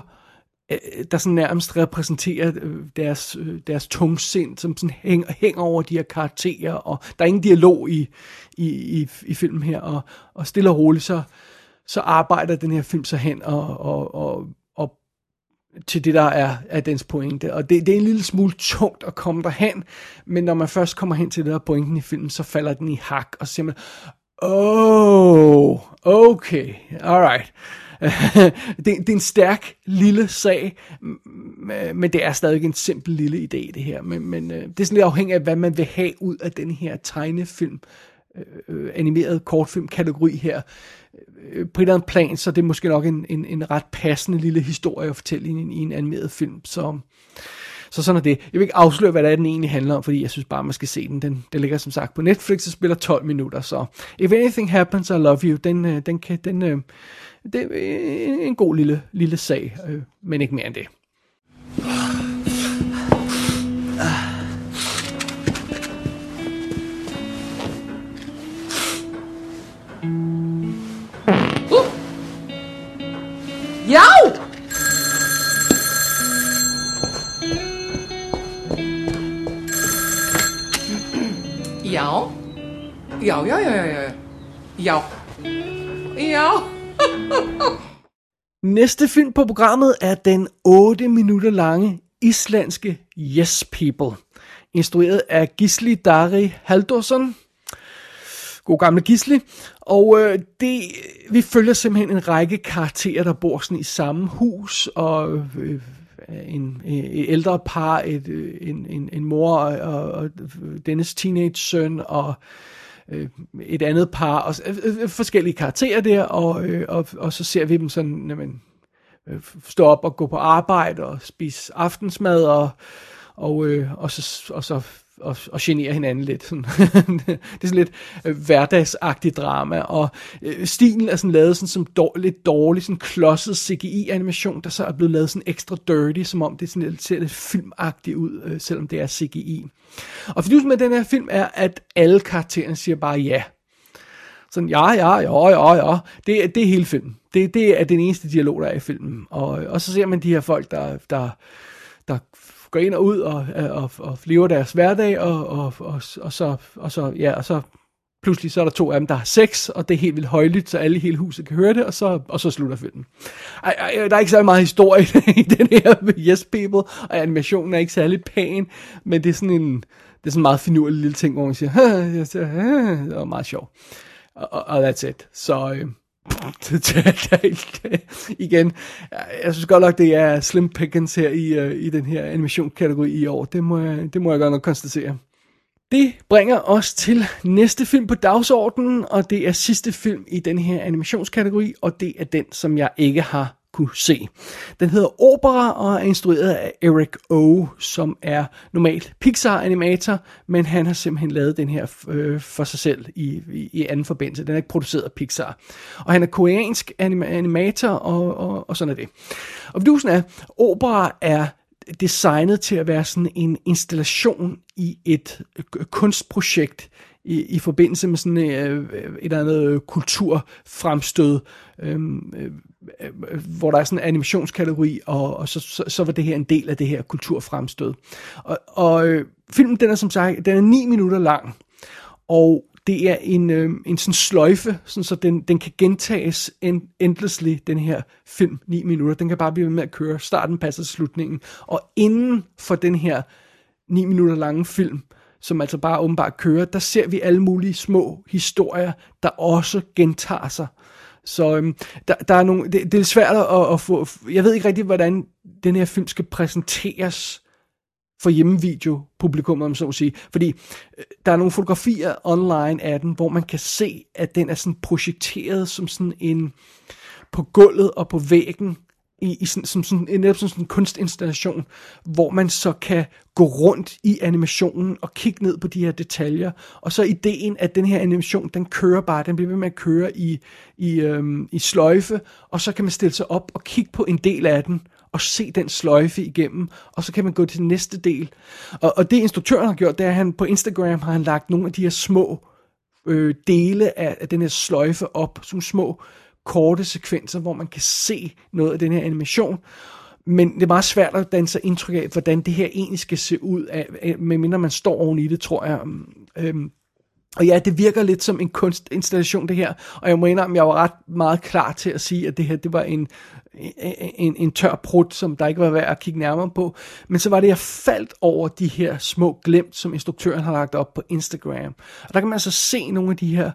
der sådan nærmest repræsenterer deres tungsind, som sådan hænger over de her karakterer, og der er ingen dialog i filmen her, og stille og roligt så arbejder den her film så hen og til det, der er dens pointe. Og det er en lille smule tungt at komme derhen, men når man først kommer hen til det der pointen i filmen, så falder den i hak, og så siger man, okay, alright. Det er en stærk lille sag, men det er stadig en simpel lille idé, det her. Men det er sådan lidt afhængigt af, hvad man vil have ud af den her tegnefilm, animeret kortfilmkategori her. På et eller andet plan, så det er måske nok en ret passende lille historie at fortælle i en animeret film, så sådan er det. Jeg vil ikke afsløre, hvad det er, den egentlig handler om, fordi jeg synes bare, man skal se den. Den ligger som sagt på Netflix og spiller 12 minutter, så If Anything Happens I Love You, det er en god lille sag, men ikke mere end det. Yo! Ja. Ja. Næste film på programmet er den 8 minutter lange islandske Yes People, instrueret af Gisli Darri Halldórsson. God gamle Gisli. Og vi følger simpelthen en række karakterer, der bor sådan i samme hus, og et ældre par, en mor og dennes teenage søn, og et andet par, og forskellige karakterer der, og så ser vi dem sådan, jamen, stå op og gå på arbejde, og spise aftensmad, og generer hinanden lidt. Sådan. Det er sådan lidt hverdagsagtigt drama, og stilen er sådan lavet sådan som lidt dårlig, sådan klodset CGI-animation, der så er blevet lavet sådan ekstra dirty, som om det sådan ser lidt filmagtigt ud, selvom det er CGI. Og fidusen med den her film er, at alle karaktererne siger bare ja. sådan, ja, det er hele filmen. Det er den eneste dialog, der er i filmen. Og så ser man de her folk, der går ind og ud og lever deres hverdag, og så pludselig så er der to af dem, der har sex, og det er helt vildt højlydt, så alle i hele huset kan høre det, og så slutter filmen. Der er ikke så meget historie i den her Yes People, og animationen er ikke særlig pæn, men det er sådan en, meget finurlig lille ting, hvor man siger, det var meget sjovt. Og that's it. Så igen, jeg synes godt nok, det er slim pickings her i den her animationskategori i år. Det må jeg godt nok konstatere. Det bringer os til næste film på dagsordenen, og det er sidste film i den her animationskategori, og det er den, som jeg ikke har kunne se. Den hedder Opera og er instrueret af Eric O., som er normalt Pixar-animator, men han har simpelthen lavet den her for sig selv i anden forbindelse. Den er ikke produceret af Pixar. Og han er koreansk animator, og sådan er det. Og vidusen er, Opera er designet til at være sådan en installation i et kunstprojekt i forbindelse med sådan et eller andet kulturfremstød, hvor der er sådan en animationskategori, og så var det her en del af det her kulturfremstød. Og filmen, den er som sagt, den er 9 minutter lang, og det er en sådan sløjfe, sådan så den kan gentages endlessly, den her film, 9 minutter. Den kan bare blive med at køre. Starten passer til slutningen. Og inden for den her 9 minutter lange film, som altså bare åbenbart kører, der ser vi alle mulige små historier, der også gentager sig. Så der er nogle, det er svært at få. Jeg ved ikke rigtig, hvordan den her film skal præsenteres for hjemmevideo-publikum, om så at sige. Fordi der er nogle fotografier online af den, hvor man kan se, at den er sådan projekteret som sådan en på gulvet og på væggen, som sådan en kunstinstallation, hvor man så kan gå rundt i animationen og kigge ned på de her detaljer. Og så ideen, at den her animation, den kører bare, den bliver ved med at køre i sløjfe, og så kan man stille sig op og kigge på en del af den, og se den sløjfe igennem, og så kan man gå til den næste del. Og det instruktøren har gjort, det er, at han på Instagram har han lagt nogle af de her små dele af den her sløjfe op, som små korte sekvenser, hvor man kan se noget af den her animation. Men det er meget svært at danne sig indtryk af, hvordan det her egentlig skal se ud, medmindre man står oven i det, tror jeg. Og ja, det virker lidt som en kunstinstallation, det her. Og jeg må indrømme, jeg var ret meget klar til at sige, at det her, det var en tør prut, som der ikke var værd at kigge nærmere på. Men så var det, jeg faldt over de her små glimt, som instruktøren har lagt op på Instagram. Og der kan man altså se nogle af de her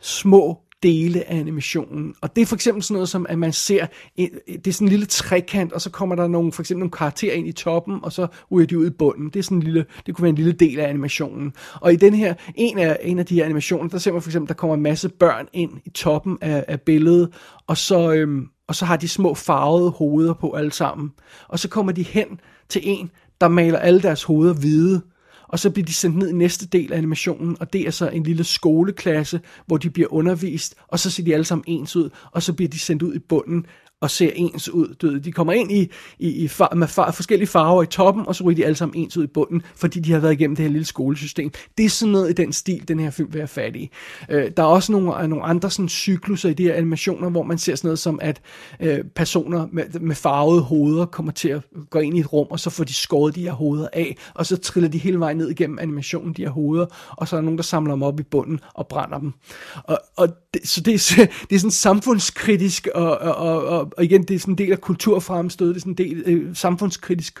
små dele af animationen. Og det er for eksempel sådan noget som, at man ser, det er sådan en lille trekant, og så kommer der nogle, for eksempel nogle karakterer ind i toppen, og så ryger de ud i bunden. Det er sådan en lille, det kunne være en lille del af animationen. Og i den her, en af de her animationer, der ser man for eksempel, der kommer en masse børn ind i toppen af billedet, og så har de små farvede hoveder på alle sammen. Og så kommer de hen til en, der maler alle deres hoveder hvide, og så bliver de sendt ned i næste del af animationen, og det er så en lille skoleklasse, hvor de bliver undervist, og så ser de alle sammen ens ud, og så bliver de sendt ud i bunden, og ser ens ud. De kommer ind med forskellige farver i toppen, og så ryger de alle sammen ens ud i bunden, fordi de har været igennem det her lille skolesystem. Det er sådan noget i den stil, den her film vil have fat i. Der er også nogle andre sådan cykluser i de her animationer, hvor man ser sådan noget som, at personer med farvede hoveder kommer til at gå ind i et rum, og så får de skåret de her hoveder af, og så triller de hele vejen ned igennem animationen, de her hoveder, og så er der nogen, der samler dem op i bunden og brænder dem. Så det er sådan samfundskritisk, og igen, det er sådan en del af kulturfremstød, det er sådan en del samfundskritisk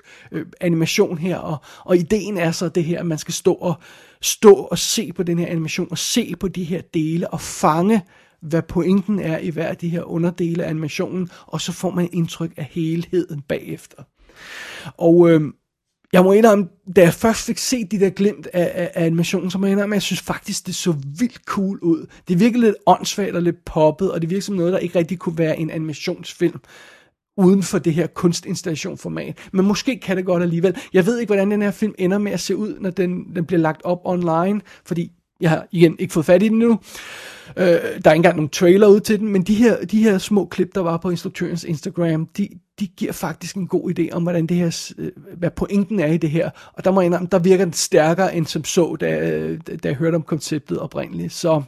animation her, og ideen er så det her, at man skal stå og se på den her animation, og se på de her dele, og fange, hvad pointen er i hver af de her underdele af animationen, og så får man indtryk af helheden bagefter. Og jeg må indrømme, da jeg først fik set de der glimt af animationen, så må jeg indrømme, at jeg synes faktisk, det så vildt cool ud. Det virkede lidt åndssvagt og lidt poppet, og det virkede som noget, der ikke rigtig kunne være en animationsfilm uden for det her kunstinstallation-format. Men måske kan det godt alligevel. Jeg ved ikke, hvordan den her film ender med at se ud, når den bliver lagt op online, fordi jeg har igen ikke fået fat i den nu. Der er ikke engang nogen trailer ud til den, men de her små klip, der var på instruktørens Instagram, de giver faktisk en god idé om, hvordan det her, hvad pointen er i det her. Og der må jeg indrømme, der virker den stærkere end som så, da jeg hørte om konceptet oprindeligt. Så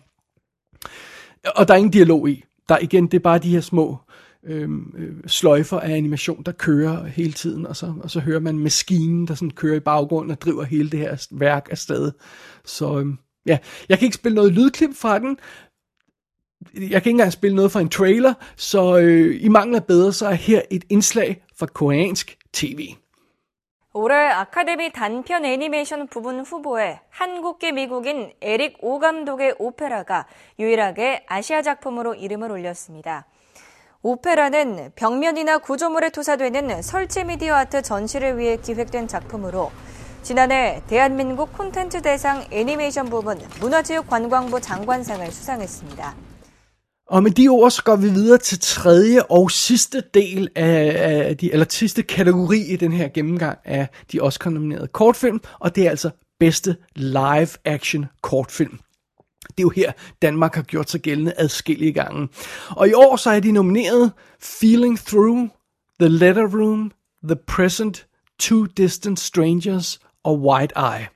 Og der er ingen dialog i. Der igen, det er bare de her små sløjfer af animation, der kører hele tiden, og så hører man maskinen, der sådan kører i baggrunden og driver hele det her værk afsted. Så ja, jeg kan ikke spille noget lydklip fra den. Jeg kan ikke engang spille noget fra en trailer, så i mangel af bedre, så er her et indslag fra koreansk tv. 올해 아카데미 단편 애니메이션 부분 후보에 한국계 미국인 에릭 오 감독의 오페라가 유일하게 아시아 작품으로 이름을 올렸습니다. 오페라는 벽면이나 구조물에 투사되는 설치 미디어 아트 전시를 위해 기획된 작품으로 지난해 대한민국 콘텐츠 대상 애니메이션 부문 문화체육관광부 장관상을 수상했습니다. Og med de ord, så går vi videre til tredje og sidste del af sidste kategori i den her gennemgang af de Oscar-nominerede kortfilm, og det er altså bedste live-action kortfilm. Det er jo her, Danmark har gjort sig gældende adskillige gange. Og i år så er de nomineret Feeling Through, The Letter Room, The Present, Two Distant Strangers og White Eye.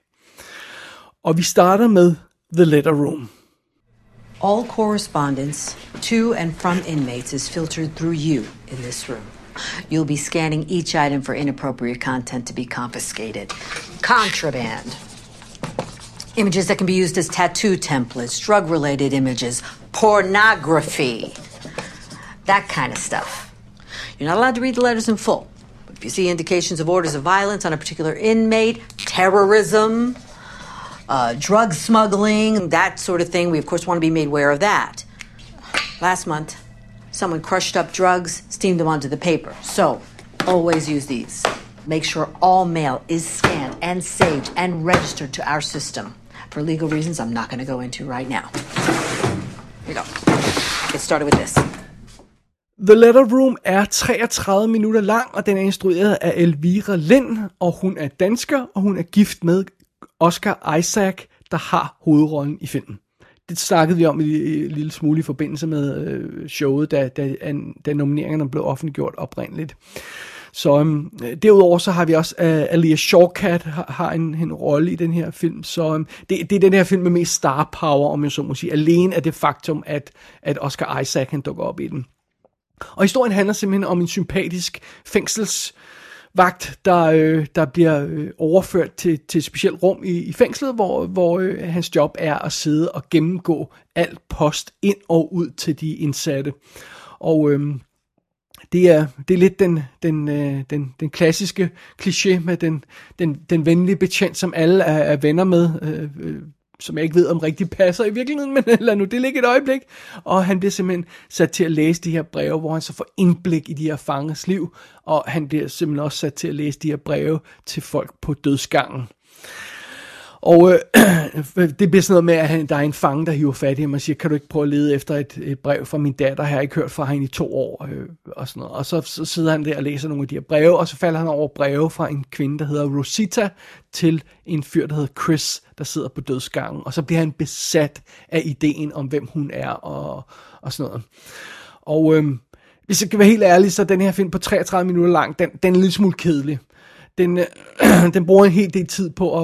Og vi starter med The Letter Room. All correspondence to and from inmates is filtered through you in this room. You'll be scanning each item for inappropriate content to be confiscated. Contraband. Images that can be used as tattoo templates, drug-related images, pornography. That kind of stuff. You're not allowed to read the letters in full. But if you see indications of orders of violence on a particular inmate, terrorism, drug smuggling, that sort of thing. We, of course, want to be made aware of that. Last month, someone crushed up drugs, steamed them onto the paper. So, always use these. Make sure all mail is scanned and saved and registered to our system. For legal reasons I'm not going to go into right now. Here we go. Get started with this. The Letter Room er 33 minutter lang, og den er instrueret af Elvira Lind, og hun er dansker, og hun er gift med Oscar Isaac, der har hovedrollen i filmen. Det snakkede vi om en lille smule i forbindelse med showet, da nomineringerne blev offentliggjort oprindeligt. Så derudover så har vi også Alia Shawkat har en rolle i den her film. Så det er den her film med mest star power, om jeg så må sige. Alene af det faktum, at Oscar Isaac han dukker op i den. Og historien handler simpelthen om en sympatisk fængselsvagt, der bliver overført til et specielt rum i fængslet, hvor hans job er at sidde og gennemgå alt post ind og ud til de indsatte. Og det er lidt den klassiske kliché med den venlige betjent, som alle er venner med, som jeg ikke ved om rigtig passer i virkeligheden, men lad nu det ligge et øjeblik. Og han bliver simpelthen sat til at læse de her breve, hvor han så får indblik i de her fangers liv, og han bliver simpelthen også sat til at læse de her breve til folk på dødsgangen. Og det bliver sådan noget med, at der er en fange, der hiver fat i ham og siger, kan du ikke prøve at lede efter et brev fra min datter, jeg har ikke hørt fra hende i 2 år, og sådan noget. Og så sidder han der og læser nogle af de her breve, og så falder han over breve fra en kvinde, der hedder Rosita, til en fyr, der hedder Chris, der sidder på dødsgangen, og så bliver han besat af ideen om, hvem hun er, og sådan noget. Og hvis jeg kan være helt ærlig, så er den her film på 33 minutter lang, den er en lille smule kedelig. Den bruger en hel del tid på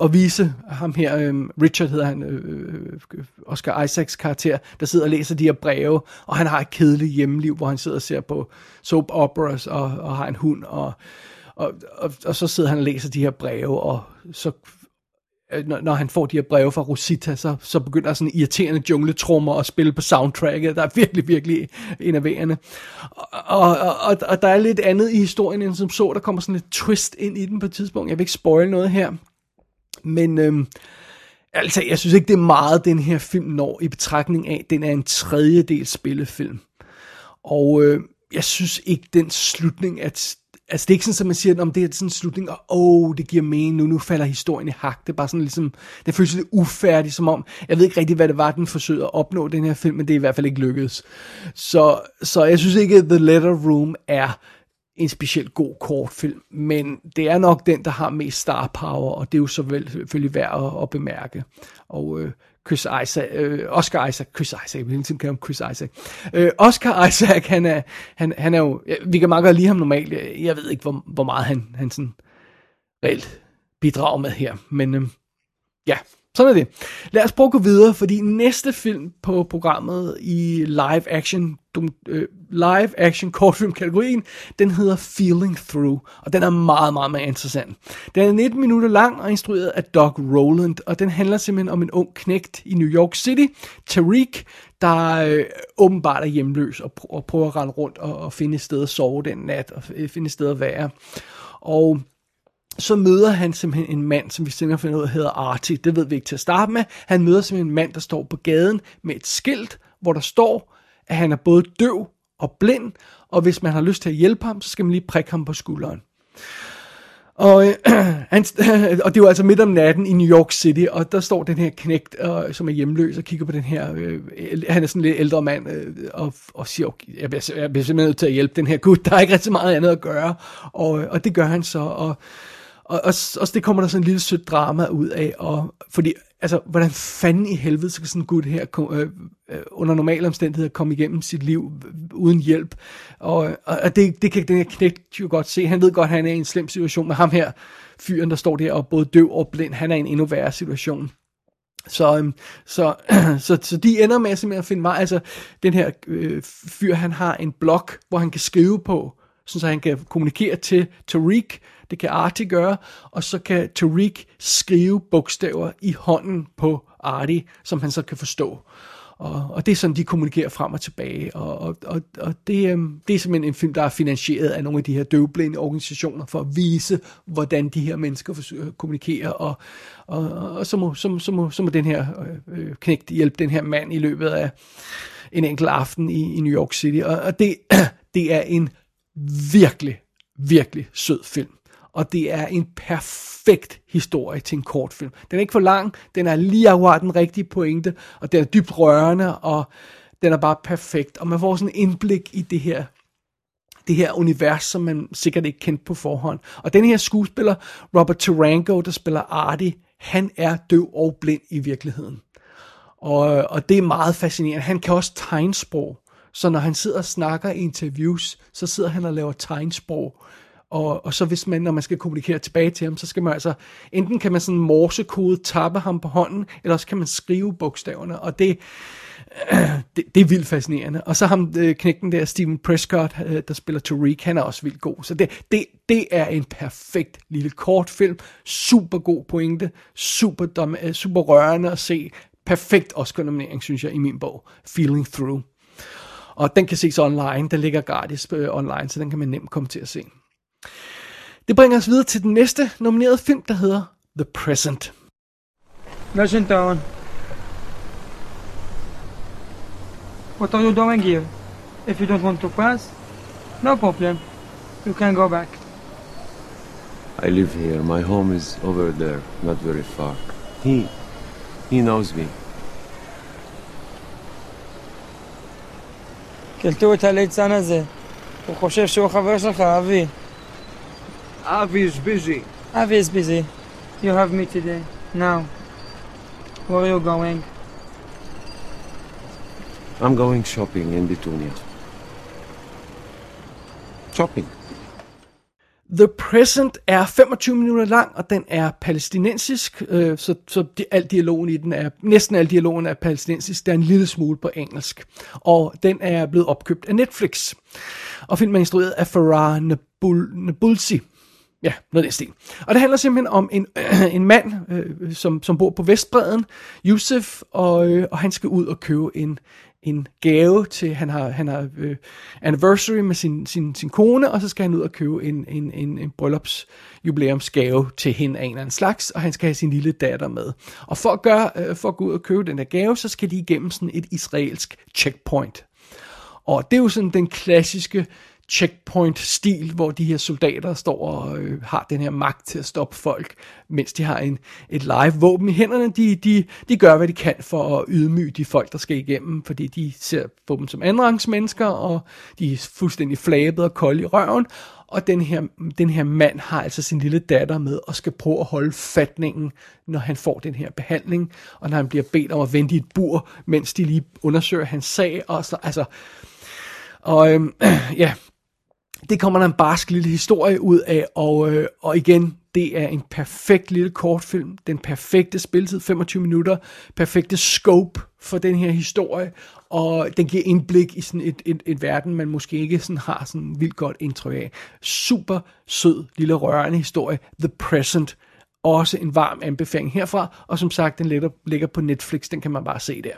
at vise ham her, Richard hedder han, Oscar Isaacs karakter, der sidder og læser de her breve, og han har et kedeligt hjemmeliv, hvor han sidder og ser på soap operas og har en hund, og så sidder han og læser de her breve, og så når han får de her breve fra Rosita, så begynder sådan irriterende jungletrummer at spille på soundtracket, der er virkelig, virkelig enerverende. Og der er lidt andet i historien end som så, der kommer sådan et twist ind i den på et tidspunkt. Jeg vil ikke spoil noget her, men altså, jeg synes ikke, det er meget, den her film når i betragtning af, den er en tredjedel spillefilm. Og jeg synes ikke, den slutning at altså, det er ikke sådan, at man siger, om det er sådan en slutning, og det giver mening nu falder historien i hak. Det er bare sådan ligesom, det føles lidt ufærdigt, som om, jeg ved ikke rigtig, hvad det var, den forsøgte at opnå den her film, men det er i hvert fald ikke lykkedes. Så jeg synes ikke, at The Letter Room er en specielt god kortfilm, men det er nok den, der har mest star power, og det er jo selvfølgelig værd at bemærke. Og Oscar Isaac. Oscar Isaac, han er jo, vi kan meget godt lide ham normalt, jeg ved ikke, hvor meget han sådan reelt bidrager med her, men Ja, sådan er det. Lad os prøve at gå videre, fordi næste film på programmet i live action kortfilm-kategorien, den hedder Feeling Through, og den er meget, meget mere interessant. Den er 19 minutter lang og instrueret af Doug Rowland, og den handler simpelthen om en ung knægt i New York City, Tariq, der åbenbart er hjemløs og prøver at rende rundt og finde et sted at sove den nat, og finde et sted at være. Og så møder han simpelthen en mand, som vi senere finder ud af hedder Artie. Det ved vi ikke til at starte med. Han møder simpelthen en mand, der står på gaden med et skilt, hvor der står, at han er både døv og blind, og hvis man har lyst til at hjælpe ham, så skal man lige prikke ham på skulderen. Og det er jo altså midt om natten i New York City, og der står den her knægt, som er hjemløs, og kigger på den her, han er sådan en lidt ældre mand, og siger, okay, jeg bliver simpelthen nødt til at hjælpe den her gut, der er ikke rigtig meget andet at gøre, og det gør han så, og det kommer der sådan en lille sødt drama ud af, fordi, altså, hvordan fanden i helvede skal sådan en gut her under normale omstændigheder komme igennem sit liv uden hjælp? Og det kan den her knægt jo godt se. Han ved godt, at han er i en slem situation med ham her. Fyren, der står der og både døv og blind, han er i en endnu værre situation. Så de ender med simpelthen at finde vej. Altså, den her fyr, han har en blog, hvor han kan skrive på, så han kan kommunikere til Tariq. Det kan Artie gøre, og så kan Tariq skrive bogstaver i hånden på Artie, som han så kan forstå. Og det er sådan, de kommunikerer frem og tilbage. Og det er simpelthen en film, der er finansieret af nogle af de her døvblinde organisationer, for at vise, hvordan de her mennesker kommunikerer. Og så må den her knægt hjælpe den her mand i løbet af en enkelt aften i New York City. Og det er en virkelig, virkelig sød film. Og det er en perfekt historie til en kortfilm. Den er ikke for lang, den er lige akkurat den rigtige pointe, og den er dybt rørende, og den er bare perfekt. Og man får sådan en indblik i det her univers, som man sikkert ikke kendte på forhånd. Og den her skuespiller, Robert Tarango, der spiller Artie, han er døv og blind i virkeligheden. Og det er meget fascinerende. Han kan også tegnsprog, så når han sidder og snakker i interviews, så sidder han og laver tegnsprog. Og så hvis man, når man skal kommunikere tilbage til ham, så skal man altså, enten kan man sådan morsekode tappe ham på hånden, eller også kan man skrive bogstaverne, og det er vildt fascinerende. Og så ham knægten der, Steven Prescott, der spiller Tariq, han er også vildt god. Så det er en perfekt lille kortfilm, super god pointe, super rørende at se, perfekt Oscar-nominering, synes jeg, i min bog, Feeling Through. Og den kan ses online, den ligger gratis online, så den kan man nemt komme til at se. Det bringer os videre til den næste nominerede film, der hedder The Present. Listen down. What are you doing here? If you don't want to pass, no problem. You can go back. I live here. My home is over there, not very far. He knows me. קלטו את הליצן הזה. הוא חושב שהוא חבר שלך, אבי. Avi is busy. You have me today. Now, where are you going? I'm going shopping in Bitunia. Shopping. The Present er 25 minutter lang, og den er palæstinensisk, så næsten al dialogen er palæstinensisk, der er en lille smule på engelsk. Og den er blevet opkøbt af Netflix, og filmen er instrueret af Farah Nabulsi. Ja, noget af den stil. Og det handler simpelthen om en mand, som bor på Vestbredden, Yusuf, og han skal ud og købe en gave til, han har anniversary med sin kone, og så skal han ud og købe en bryllupsjubilæumsgave til hende af en eller anden slags, og han skal have sin lille datter med. Og for at gå ud og købe den der gave, så skal de igennem sådan et israelsk checkpoint. Og det er jo sådan den klassiske checkpoint-stil, hvor de her soldater står og har den her magt til at stoppe folk, mens de har et live våben i hænderne. De gør, hvad de kan for at ydmyge de folk, der skal igennem, fordi de ser på dem som andenrangsmennesker, og de er fuldstændig flabede og kolde i røven, og den her mand har altså sin lille datter med, og skal prøve at holde fatningen, når han får den her behandling, og når han bliver bedt om at vente i et bur, mens de lige undersøger hans sag, Det kommer der en barsk lille historie ud af, og igen, Det er en perfekt lille kortfilm, den perfekte spilletid, 25 minutter, perfekte scope for den her historie, og den giver indblik i sådan et verden, man måske ikke sådan har sådan vildt godt indtryk af. Super sød, lille rørende historie, The Present. Også en varm anbefaling herfra, og som sagt, den ligger på Netflix, den kan man bare se der.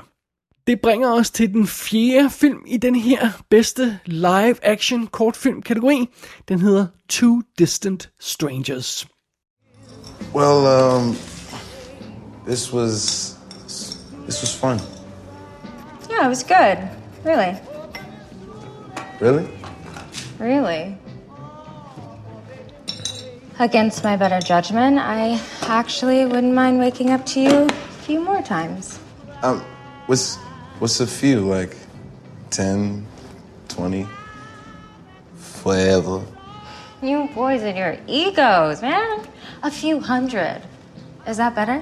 Det bringer os til den fjerde film i den her bedste live-action kortfilm-kategori. Den hedder Two Distant Strangers. Well, this was fun. Yeah, it was good. Really. Really? Really. Against my better judgment, I actually wouldn't mind waking up to you a few more times. What's a few, like 10, 20, forever? You boys and your egos, man. A few hundred. Is that better?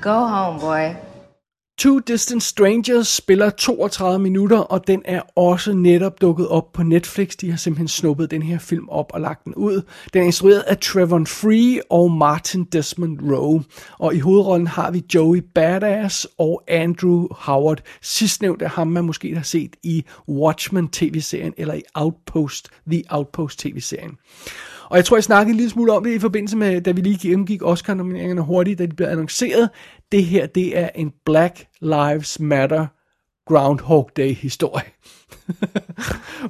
Go home, boy. Two Distant Strangers spiller 32 minutter, og den er også netop dukket op på Netflix. De har simpelthen snuppet den her film op og lagt den ud. Den er instrueret af Trevor Free og Martin Desmond Rowe. Og i hovedrollen har vi Joey Badass og Andrew Howard. Sidstnævnt er ham, man måske har set i Watchmen tv-serien eller i Outpost, The Outpost tv-serien. Og jeg tror, jeg snakkede en lille smule om det i forbindelse med, da vi lige gennemgik Oscar-nomineringerne hurtigt, da de blev annonceret. Det her, det er en Black Lives Matter Groundhog Day-historie.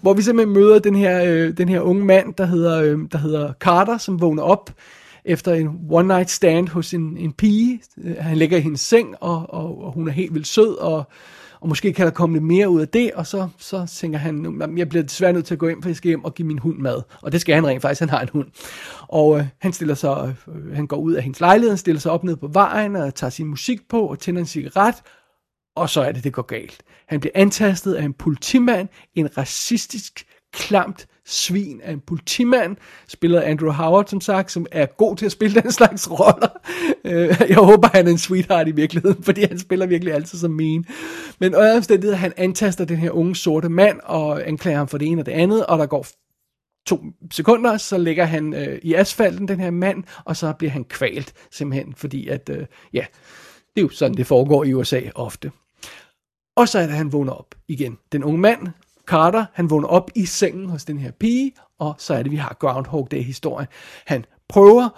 Hvor vi simpelthen møder den her unge mand, der hedder Carter, som vågner op efter en one-night stand hos en pige. Han ligger i hendes seng, og hun er helt vildt sød, og måske kan der komme lidt mere ud af det, og så tænker han, jeg bliver desværre nødt til at gå hjem, for jeg skal hjem og give min hund mad. Og det skal han rent faktisk, han har en hund. Og han går ud af hendes lejlighed, han stiller sig op ned på vejen, og tager sin musik på, og tænder en cigaret, og så er det går galt. Han bliver antastet af en politimand, en racistisk, klamt svin af en politimand, spillet af Andrew Howard, som sagt, som er god til at spille den slags roller. Jeg håber, han er en sweetheart i virkeligheden, fordi han spiller virkelig altid som mean. Men under omstændighed, han antaster den her unge sorte mand, og anklager ham for det ene og det andet, og der går 2 sekunder, så ligger han i asfalten, den her mand, og så bliver han kvalt, simpelthen, fordi at, det er jo sådan, det foregår i USA ofte. Og så er det, han vågner op igen. Den unge mand, Carter, han vågner op i sengen hos den her pige, og så er det, vi har Groundhog Day-historien. Han prøver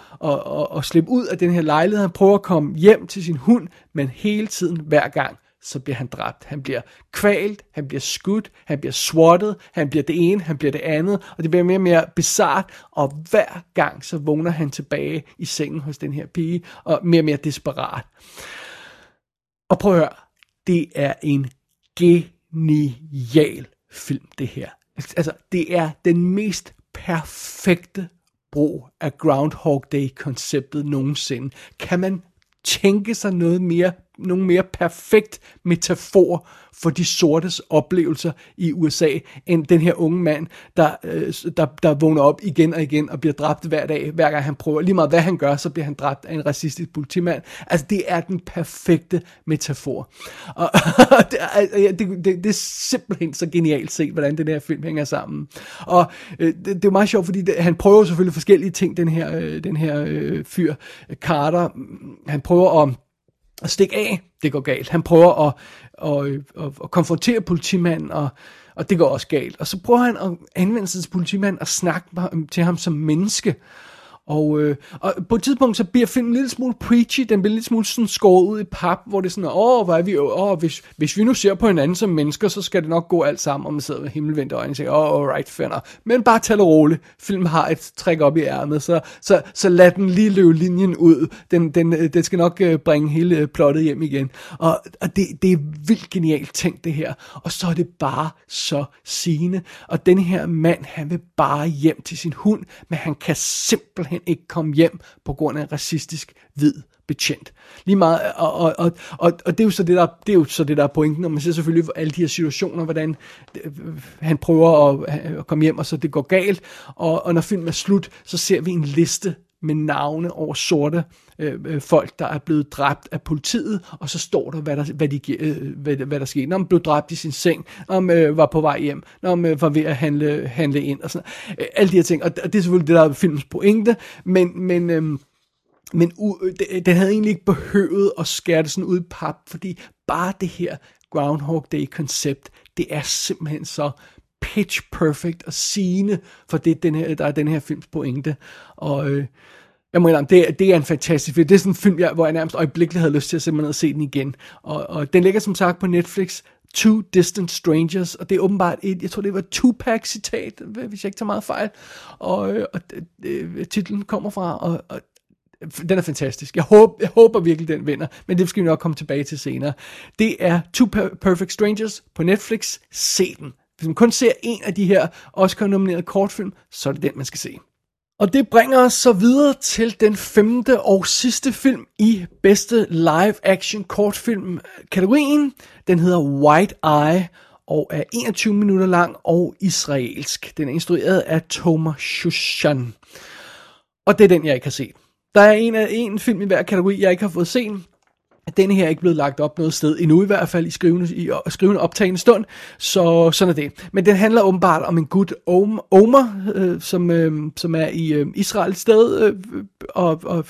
at slippe ud af den her lejlighed, han prøver at komme hjem til sin hund, men hele tiden, hver gang, så bliver han dræbt. Han bliver kvalt, han bliver skudt, han bliver swattet, han bliver det ene, han bliver det andet, og det bliver mere og mere bizarrt, og hver gang, så vågner han tilbage i sengen hos den her pige, og mere desperat. Og prøv at høre, det er en genial film, det her. Altså, det er den mest perfekte brug af Groundhog Day-konceptet nogensinde. Kan man tænke sig nogen mere perfekt metafor for de sortes oplevelser i USA, end den her unge mand, der vågner op igen og igen og bliver dræbt hver dag, hver gang han prøver. Lige meget hvad han gør, så bliver han dræbt af en racistisk politimand. Altså, det er den perfekte metafor. Og det er simpelthen så genialt set, hvordan den her film hænger sammen. Og det er meget sjovt, fordi han prøver selvfølgelig forskellige ting, den her fyr, Carter. Han prøver at stikke af, det går galt. Han prøver at konfrontere politimanden, og det går også galt. Og så prøver han at anvende sig til politimanden og snakke til ham som menneske. Og på et tidspunkt, så bliver filmen en lille smule preachy, den bliver en lille smule sådan skåret ud i pap, hvor det er sådan, hvis vi nu ser på hinanden som mennesker, så skal det nok gå alt sammen, og man sidder med himmelvendte øjne og siger, alright, fænder. Men bare tag det roligt, filmen har et træk op i ærmet, så lad den lige løbe linjen ud, den skal nok bringe hele plottet hjem igen. Og det er vildt genialt tænkt, det her, og så er det bare så sigende, og den her mand, han vil bare hjem til sin hund, men han kan simpelthen ikke komme hjem på grund af en racistisk hvid betjent. Lige meget, og det er jo så det, der er pointen, og man ser selvfølgelig alle de her situationer, hvordan han prøver at komme hjem, og så det går galt, og når filmen er slut, så ser vi en liste med navne over sorte folk, der er blevet dræbt af politiet, og så står der, hvad der skete. Når man blev dræbt i sin seng, når man var på vej hjem, når man var ved at handle ind, og sådan alle de her ting. Og det er selvfølgelig det, der er filmens pointe, men den havde egentlig ikke behøvet at skære det sådan ud i pap, fordi bare det her Groundhog Day-koncept, det er simpelthen så pitch perfect og sigende for det, der er den her films pointe. Og jeg må indrømme, det er en fantastisk film. Det er sådan en film, hvor jeg nærmest øjeblikkeligt havde lyst til at sætte mig ned og se den igen. Og den ligger som sagt på Netflix, Two Distant Strangers, og det er åbenbart jeg tror det var Tupac-citat, hvis jeg ikke tager meget fejl. Og titlen kommer fra, og den er fantastisk. Jeg håber virkelig, den vinder, men det skal vi nok komme tilbage til senere. Det er Two Perfect Strangers på Netflix. Se den. Hvis man kun ser en af de her Oscar-nominerede kortfilm, så er det den, man skal se. Og det bringer os så videre til den femte og sidste film i bedste live-action kortfilm-kategorien. Den hedder White Eye og er 21 minutter lang og israelsk. Den er instrueret af Thomas Shushan. Og det er den, jeg ikke har set. Der er en film i hver kategori, jeg ikke har fået set. Denne her er ikke blevet lagt op noget sted endnu, i hvert fald i skrivende optagende stund, så sådan er det. Men den handler åbenbart om en gut, Omer, som er i Israel et sted, og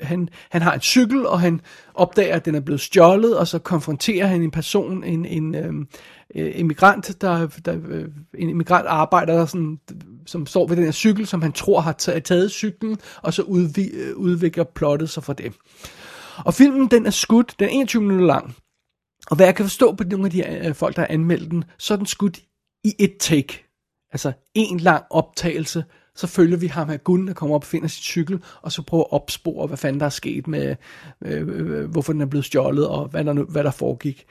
han har en cykel, og han opdager, at den er blevet stjålet, og så konfronterer han en person, en immigrantarbejder, der sådan, som står ved den her cykel, som han tror har taget cyklen, og så udvikler plottet sig for det. Og filmen, den er skudt, den er 21 minutter lang. Og hvad jeg kan forstå på nogle af de folk, der har anmeldt den, så er den skudt i et take. Altså en lang optagelse. Så følger vi ham her, Gunn, der kommer op og finder sit cykel, og så prøver at opspore, hvad fanden der er sket med, hvorfor den er blevet stjålet, og hvad der foregik.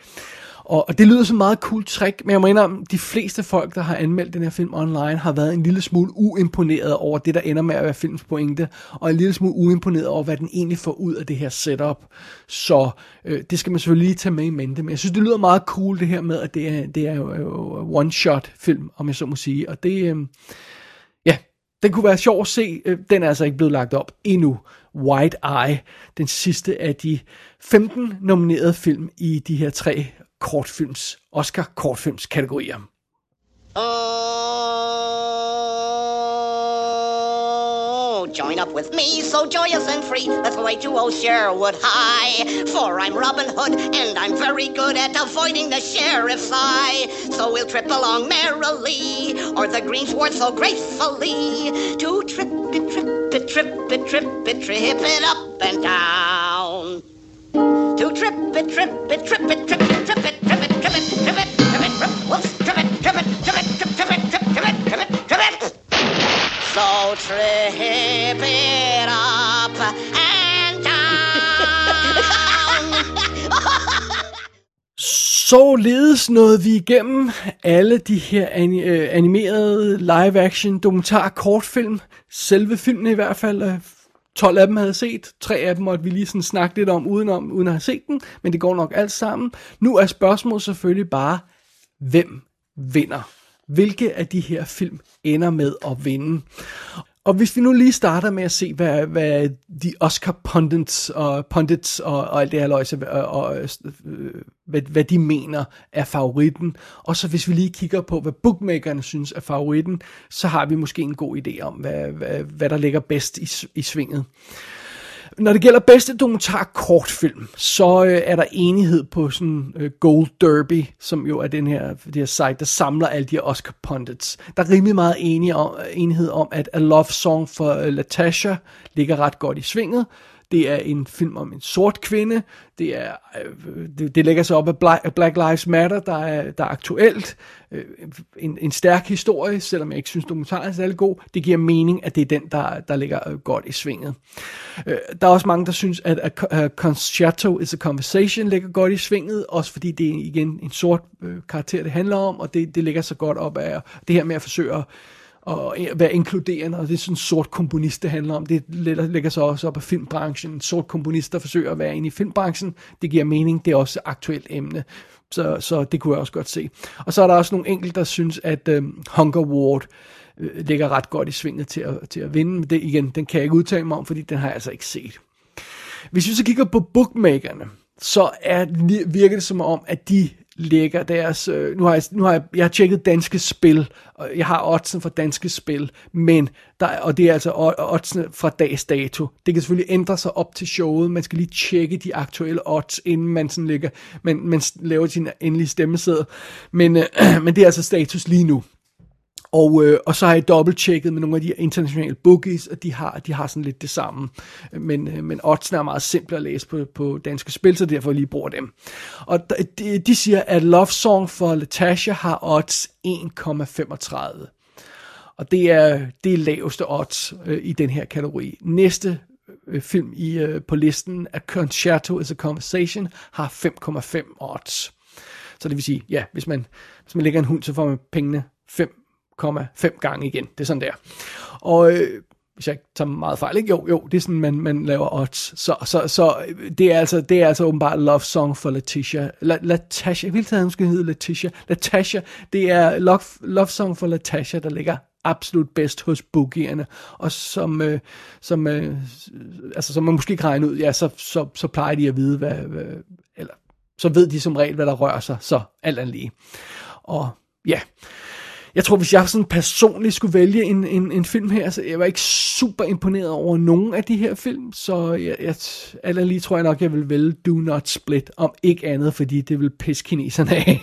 Og det lyder som meget cool trick, men jeg mener, at de fleste folk, der har anmeldt den her film online, har været en lille smule uimponeret over det, der ender med at være filmens pointe, og en lille smule uimponeret over, hvad den egentlig får ud af det her setup. Så det skal man selvfølgelig lige tage med i mente. Men jeg synes, det lyder meget cool, det her med, at det er one-shot-film, om jeg så må sige. Og det... Den kunne være sjov at se, den er altså ikke blevet lagt op endnu. White Eye, den sidste af de 15 nominerede film i de her tre Oscar-kortfilmskategorier. Oh, join up with me, so joyous and free. Let's go away to old Sherwood High. For I'm Robin Hood, and I'm very good at avoiding the sheriff's eye. So we'll trip along merrily, or the greensward so gracefully. To trip it, trip it, trip it, trip it, trip it up and down. To trip it, trip it, trip it, trip it, trip it, trip it, trip it, trip it, trip it, trip it, whoops, trip it, trip it, trip it. So trip it up and down. Således nåede vi igennem alle de her animerede live-action dokumentar-kortfilm. Selve filmen i hvert fald. 12 af dem havde set, 3 af dem måtte vi lige sådan snakke lidt om uden at have set den. Men det går nok alt sammen. Nu er spørgsmålet selvfølgelig bare, hvem vinder? Hvilke af de her film ender med at vinde? Og hvis vi nu lige starter med at se, hvad de Oscar pundits og alt det her løjse, hvad de mener er favoritten. Og så hvis vi lige kigger på, hvad bookmakerne synes er favoritten, så har vi måske en god idé om, hvad der ligger bedst i svinget. Når det gælder bedste dokumentar-kortfilm, så er der enighed på sådan Gold Derby, som jo er det her site, der samler alle de her Oscar pundits. Der er rimelig meget enighed om, at A Love Song for Latasha ligger ret godt i svinget. Det er en film om en sort kvinde. Det lægger sig op af Black Lives Matter, der er aktuelt. En stærk historie, selvom jeg ikke synes, dokumentaren er særlig god. Det giver mening, at det er den, der ligger godt i svinget. Der er også mange, der synes, at A Concerto is a Conversation ligger godt i svinget, også fordi det er igen en sort karakter, det handler om, og det ligger sig godt op af det her med at forsøge og være inkluderende, og det er sådan en sort komponist, det handler om. Det lægger sig også op af filmbranchen. En sort komponist, der forsøger at være inde i filmbranchen, det giver mening, det er også et aktuelt emne. Så det kunne jeg også godt se. Og så er der også nogle enkelte, der synes, at Hunger Ward ligger ret godt i svinget til at vinde. Men det igen, den kan jeg ikke udtale mig om, fordi den har jeg altså ikke set. Hvis vi så kigger på bookmakerne, så virker det som om, at de lægger deres... Nu har jeg tjekket danske spil, og jeg har oddsen fra danske spil, men og det er altså oddsene fra dags dato. Det kan selvfølgelig ændre sig op til showet. Man skal lige tjekke de aktuelle odds, inden man sådan ligger, man laver sin endelige stemmeseddel. Men det er altså status lige nu. Og så har jeg dobbelttjekket med nogle af de internationale bookies, og de har sådan lidt det samme. Men oddsene er meget simple at læse på danske spil, så derfor lige bruger dem. Og de siger, at Love Song for Latasha har odds 1,35. Og det er laveste odds i den her kategori. Næste film på listen, A Concerto is a Conversation, har 5,5 odds. Så det vil sige, ja, hvis man lægger en hund, så får man pengene 5 gange igen. Det er sådan der. Og hvis jeg ikke tager meget fejl, ikke? Jo, det er sådan, man laver odds. Så det er altså åbenbart Love Song for Latasha. Latasha, jeg vil tage, hun skal hedde Latasha. Latasha, det er Love Song for Latasha, der ligger absolut bedst hos bookierne. Og som man måske ikke regner ud, ja, så plejer de at vide, eller så ved de som regel, hvad der rører sig, så alt andet lige. Og ja... Jeg tror, hvis jeg sådan personligt skulle vælge en film her, så jeg var ikke super imponeret over nogen af de her film, så alt lige tror jeg nok, jeg vil vælge Do Not Split, om ikke andet, fordi det vil pisse kineserne af.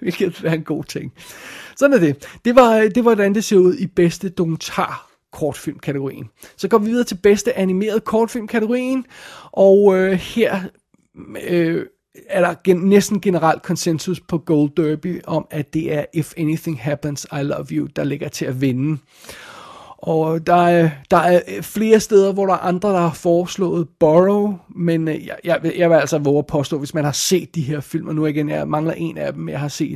Hvilket er en god ting. Sådan er det. Det var, hvordan det ser ud i bedste dokumentar kortfilmkategorien. Så går vi videre til bedste animeret kortfilmkategorien, og her... er der næsten generelt konsensus på Gold Derby om, at det er If Anything Happens I Love You, der ligger til at vinde. Og der er flere steder, hvor der er andre, der har foreslået Borrow, men jeg vil altså våge at påstå, hvis man har set de her film, og nu igen, jeg mangler en af dem, jeg synes,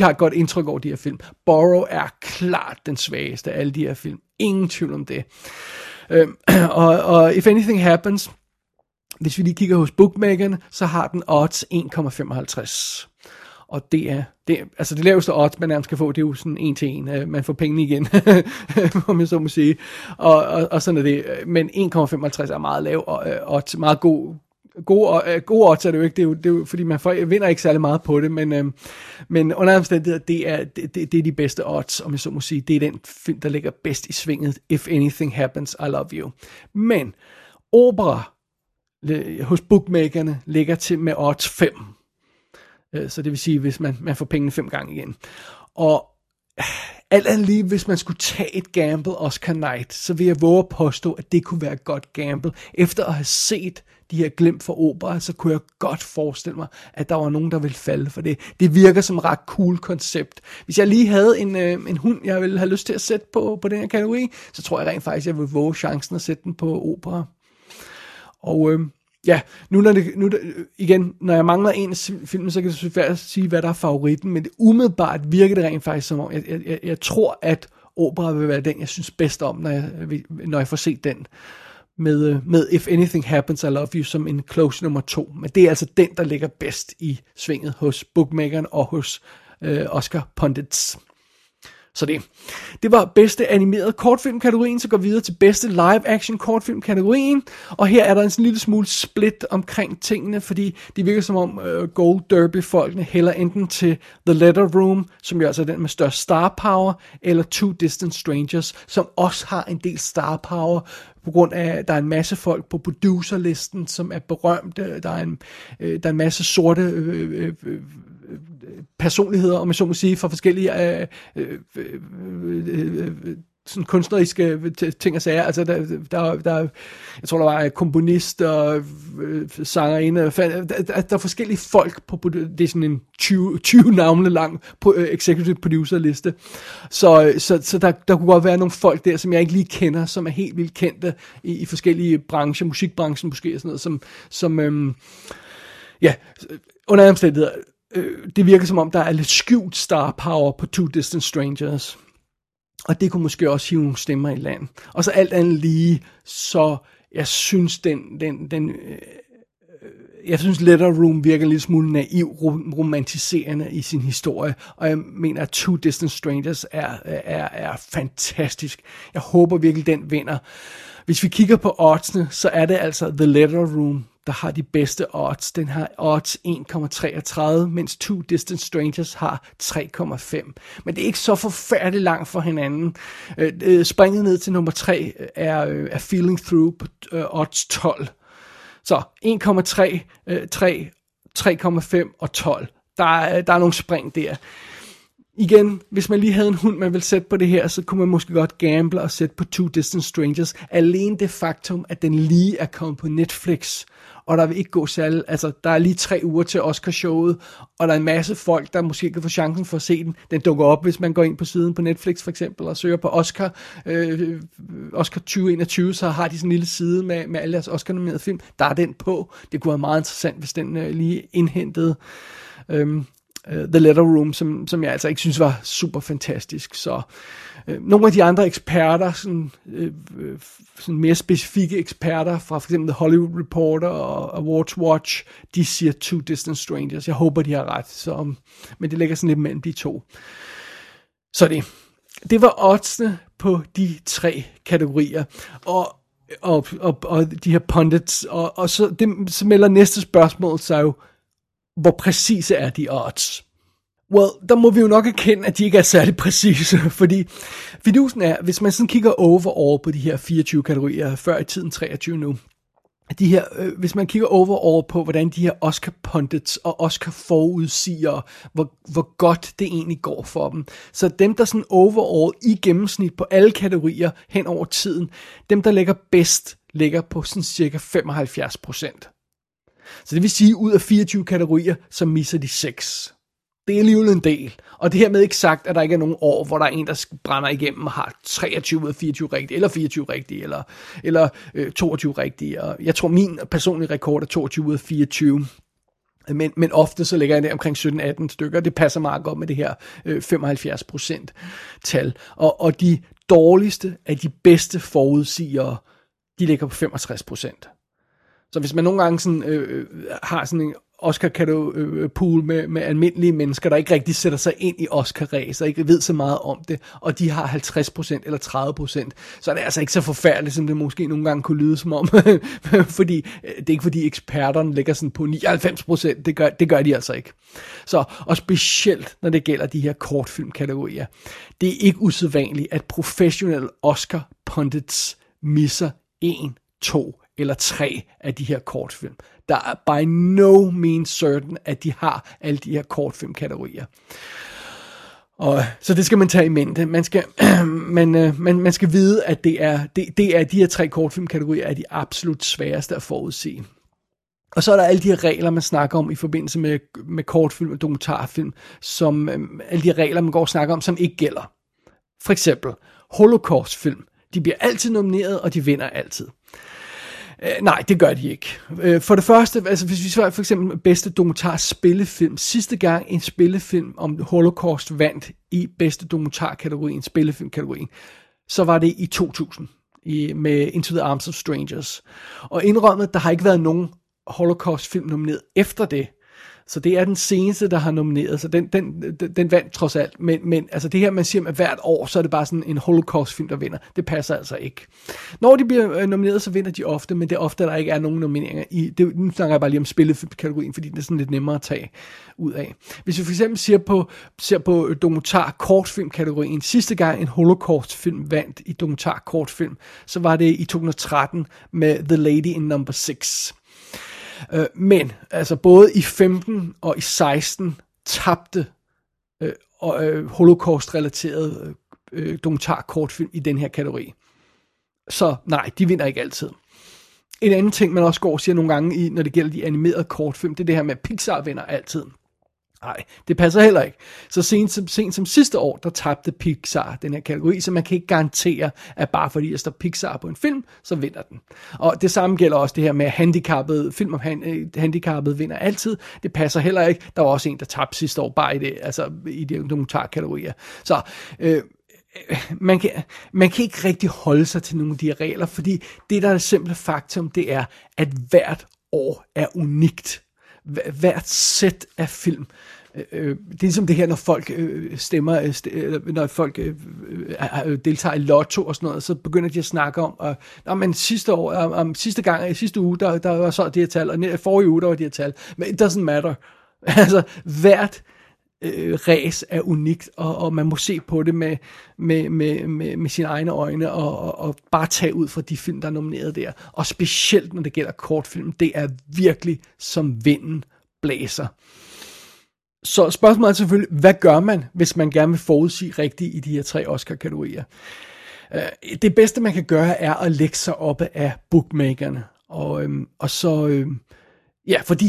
jeg har et godt indtryk over de her film. Borrow er klart den svageste af alle de her film. Ingen tvivl om det. Og If Anything Happens, hvis vi lige kigger hos bookmakerne, så har den odds 1,55. Og det er altså det laveste odds, man nærmest kan få, det er jo sådan 1 til 1. Man får pengene igen, om jeg så må sige. Og sådan er det. Men 1,55 er meget lav odds, meget god. Gode odds er det jo ikke, det er jo fordi man vinder ikke særlig meget på det, men under omstændigheder, det er de bedste odds, om jeg så må sige. Det er den film, der ligger bedst i svinget, If Anything Happens, I Love You. Men Opera hos bookmakerne ligger til med odds 5. Så det vil sige, hvis man får pengene 5 gange igen. Og alt andet lige, hvis man skulle tage et gamble Oscar Knight, så vil jeg våge at påstå, at det kunne være et godt gamble. Efter at have set de her glimt fra Opera, så kunne jeg godt forestille mig, at der var nogen, der ville falde for det. Det virker som et ret cool koncept. Hvis jeg lige havde en hund, jeg ville have lyst til at sætte på den her kategori, så tror jeg rent faktisk, jeg ville våge chancen at sætte den på Opera. Og ja, når jeg mangler en film, så kan jeg selvfølgelig sige, hvad der er favoritten, men det umiddelbart virker det rent faktisk som om, jeg tror, at Opera vil være den, jeg synes bedst om, når jeg får set den, med If Anything Happens, I Love You, som en close nummer 2. Men det er altså den, der ligger bedst i svinget hos bookmakeren og hos Oscar Pundits. Så det var bedste animeret kortfilmkategorien, så går vi videre til bedste live-action kortfilmkategorien, og her er der en sådan lille smule split omkring tingene, fordi det virker som om Gold Derby-folkene hælder enten til The Letter Room, som jo altså er den med størst star power, eller Two Distant Strangers, som også har en del star power, på grund af, at der er en masse folk på producerlisten, som er berømte, der er en masse sorte... personligheder, om jeg så må sige, fra forskellige sådan kunstneriske ting og sager. Altså, jeg tror, der var komponister, sangerinde, der er forskellige folk på, det er sådan en 20 navne lang executive producer liste. Så der kunne godt være nogle folk der, som jeg ikke lige kender, som er helt vildt kendte i forskellige brancher, musikbranchen måske, og sådan noget, som under omstændigheder. Det virker som om, der er lidt skjult star power på Two Distant Strangers. Og det kunne måske også hive nogle stemmer i land. Og så alt andet lige, så jeg synes, den Jeg synes, Letter Room virker en lille smule naiv, romantiserende i sin historie, og jeg mener, at Two Distant Strangers er fantastisk. Jeg håber virkelig, den vinder. Hvis vi kigger på oddsene, så er det altså The Letter Room, der har de bedste odds. Den har odds 1,33, mens Two Distant Strangers har 3,5. Men det er ikke så forfærdeligt langt fra hinanden. Springet ned til nummer 3 er Feeling Through på odds 12. Så 1,3, 3, 3,5 og 12. Der er nogle spring der. Igen, hvis man lige havde en hund, man ville sætte på det her, så kunne man måske godt gamble og sætte på Two Distant Strangers. Alene det faktum, at den lige er kommet på Netflix, og der vil ikke gå særlig, altså der er lige 3 uger til Oscar-showet, og der er en masse folk, der måske kan få chancen for at se den. Den dukker op, hvis man går ind på siden på Netflix for eksempel, og søger på Oscar, Oscar 2021, så har de sådan en lille side med alle deres Oscar-nominerede film. Der er den på. Det kunne være meget interessant, hvis den lige indhentede The Letter Room, som jeg altså ikke synes var super fantastisk. Så nogle af de andre eksperter, sådan mere specifikke eksperter fra for eksempel The Hollywood Reporter og Awards Watch, de siger Two Distant Strangers. Jeg håber, de har ret, så, men det ligger sådan lidt mellem de to. Så det var oddsene på de 3 kategorier. Og de her pundits, og så melder næste spørgsmål sig jo, hvor præcise er de odds? Well, der må vi jo nok erkende, at de ikke er særlig præcise, fordi fidusen er, hvis man sådan kigger overall på de her 24 kategorier, før i tiden 23 nu, de her, hvis man kigger overall på, hvordan de her Oscar-pundits og Oscar-forudsigere, hvor godt det egentlig går for dem. Så dem, der sådan overall i gennemsnit på alle kategorier hen over tiden, dem, der ligger bedst, ligger på sådan cirka 75%. Så det vil sige, at ud af 24 kategorier, så misser de 6. Det er alligevel en del. Og det er hermed ikke sagt, at der ikke er nogen år, hvor der er en, der brænder igennem og har 23 ud af 24 rigtige, eller 24 rigtige, eller 22 rigtige. Og jeg tror, min personlige rekord er 22 ud af 24. Men ofte så ligger jeg der omkring 17-18 stykker. Det passer meget godt med det her 75%-tal. Og de dårligste af de bedste forudsigere, de ligger på 65%. Så hvis man nogle gange sådan, har sådan en Oscar-pool med almindelige mennesker, der ikke rigtig sætter sig ind i Oscar-ræs, og ikke ved så meget om det, og de har 50% eller 30%, så er det altså ikke så forfærdeligt, som det måske nogle gange kunne lyde som om, fordi det er ikke fordi eksperterne ligger sådan på 99%, det gør de altså ikke. Så, og specielt når det gælder de her kortfilmkategorier, det er ikke usædvanligt, at professionelle Oscar-pundits misser 1, 2 eller 3 af de her kortfilm. Der er by no means certain, at de har alle de her kortfilmkategorier. Og så det skal man tage i mente. Man skal vide, at det er de her 3 kortfilmkategorier er de absolut sværeste at forudse. Og så er der alle de her regler, man snakker om i forbindelse med kortfilm og dokumentarfilm, som alle de regler, man går og snakker om, som ikke gælder. For eksempel Holocaustfilm. De bliver altid nomineret, og de vinder altid. Nej, det gør de ikke. For det første, altså hvis vi så for eksempel bedste dokumentar spillefilm. Sidste gang en spillefilm om Holocaust vandt i bedste dokumentarkategorien, spillefilmkategorien, så var det i 2000 med Into the Arms of Strangers. Og indrømmet, der har ikke været nogen Holocaust-film nomineret efter det. Så det er den seneste, der har nomineret, så den vandt trods alt. Men altså det her, man siger, at hvert år, så er det bare sådan en Holocaust-film, der vinder. Det passer altså ikke. Når de bliver nomineret, så vinder de ofte, men det er ofte, der ikke er nogen nomineringer. Nu snakker jeg bare lige om spillefilmkategorien, fordi det er sådan lidt nemmere at tage ud af. Hvis vi for eksempel ser på dokumentar-kortfilmkategorien, sidste gang en Holocaust-film vandt i dokumentar-kortfilm, så var det i 2013 med The Lady in No. 6. Men altså både i 15 og i 16 tabte holocaust-relaterede dokumentarkortfilm i den her kategori. Så nej, de vinder ikke altid. En anden ting, man også går og siger nogle gange, når det gælder de animerede kortfilm, det er det her med, at Pixar vinder altid. Nej, det passer heller ikke. Så sent som sidste år, der tabte Pixar den her kategori, så man kan ikke garantere, at bare fordi der står Pixar på en film, så vinder den. Og det samme gælder også det her med film om handicappede vinder altid. Det passer heller ikke. Der var også en, der tabte sidste år bare i de dokumentarkategorier. Så man kan ikke rigtig holde sig til nogle af de regler, fordi det, der er et simpelt faktum, det er, at hvert år er unikt. Hvert sæt af film. Det er ligesom det her, når folk stemmer, når folk deltager i lotto og sådan noget, så begynder de at snakke om, men sidste år, sidste uge, der var så det her tal, og forrige uge, der var det her tal. Men it doesn't matter. Altså, hvert ræs er unikt, og man må se på det med sine egne øjne, og bare tage ud fra de film, der er nomineret der. Og specielt, når det gælder kortfilm, det er virkelig som vinden blæser. Så spørgsmålet er selvfølgelig, hvad gør man, hvis man gerne vil forudsige rigtigt i de her 3 Oscar-kategorier? Det bedste, man kan gøre, er at lægge sig op af bookmakerne. Og så... fordi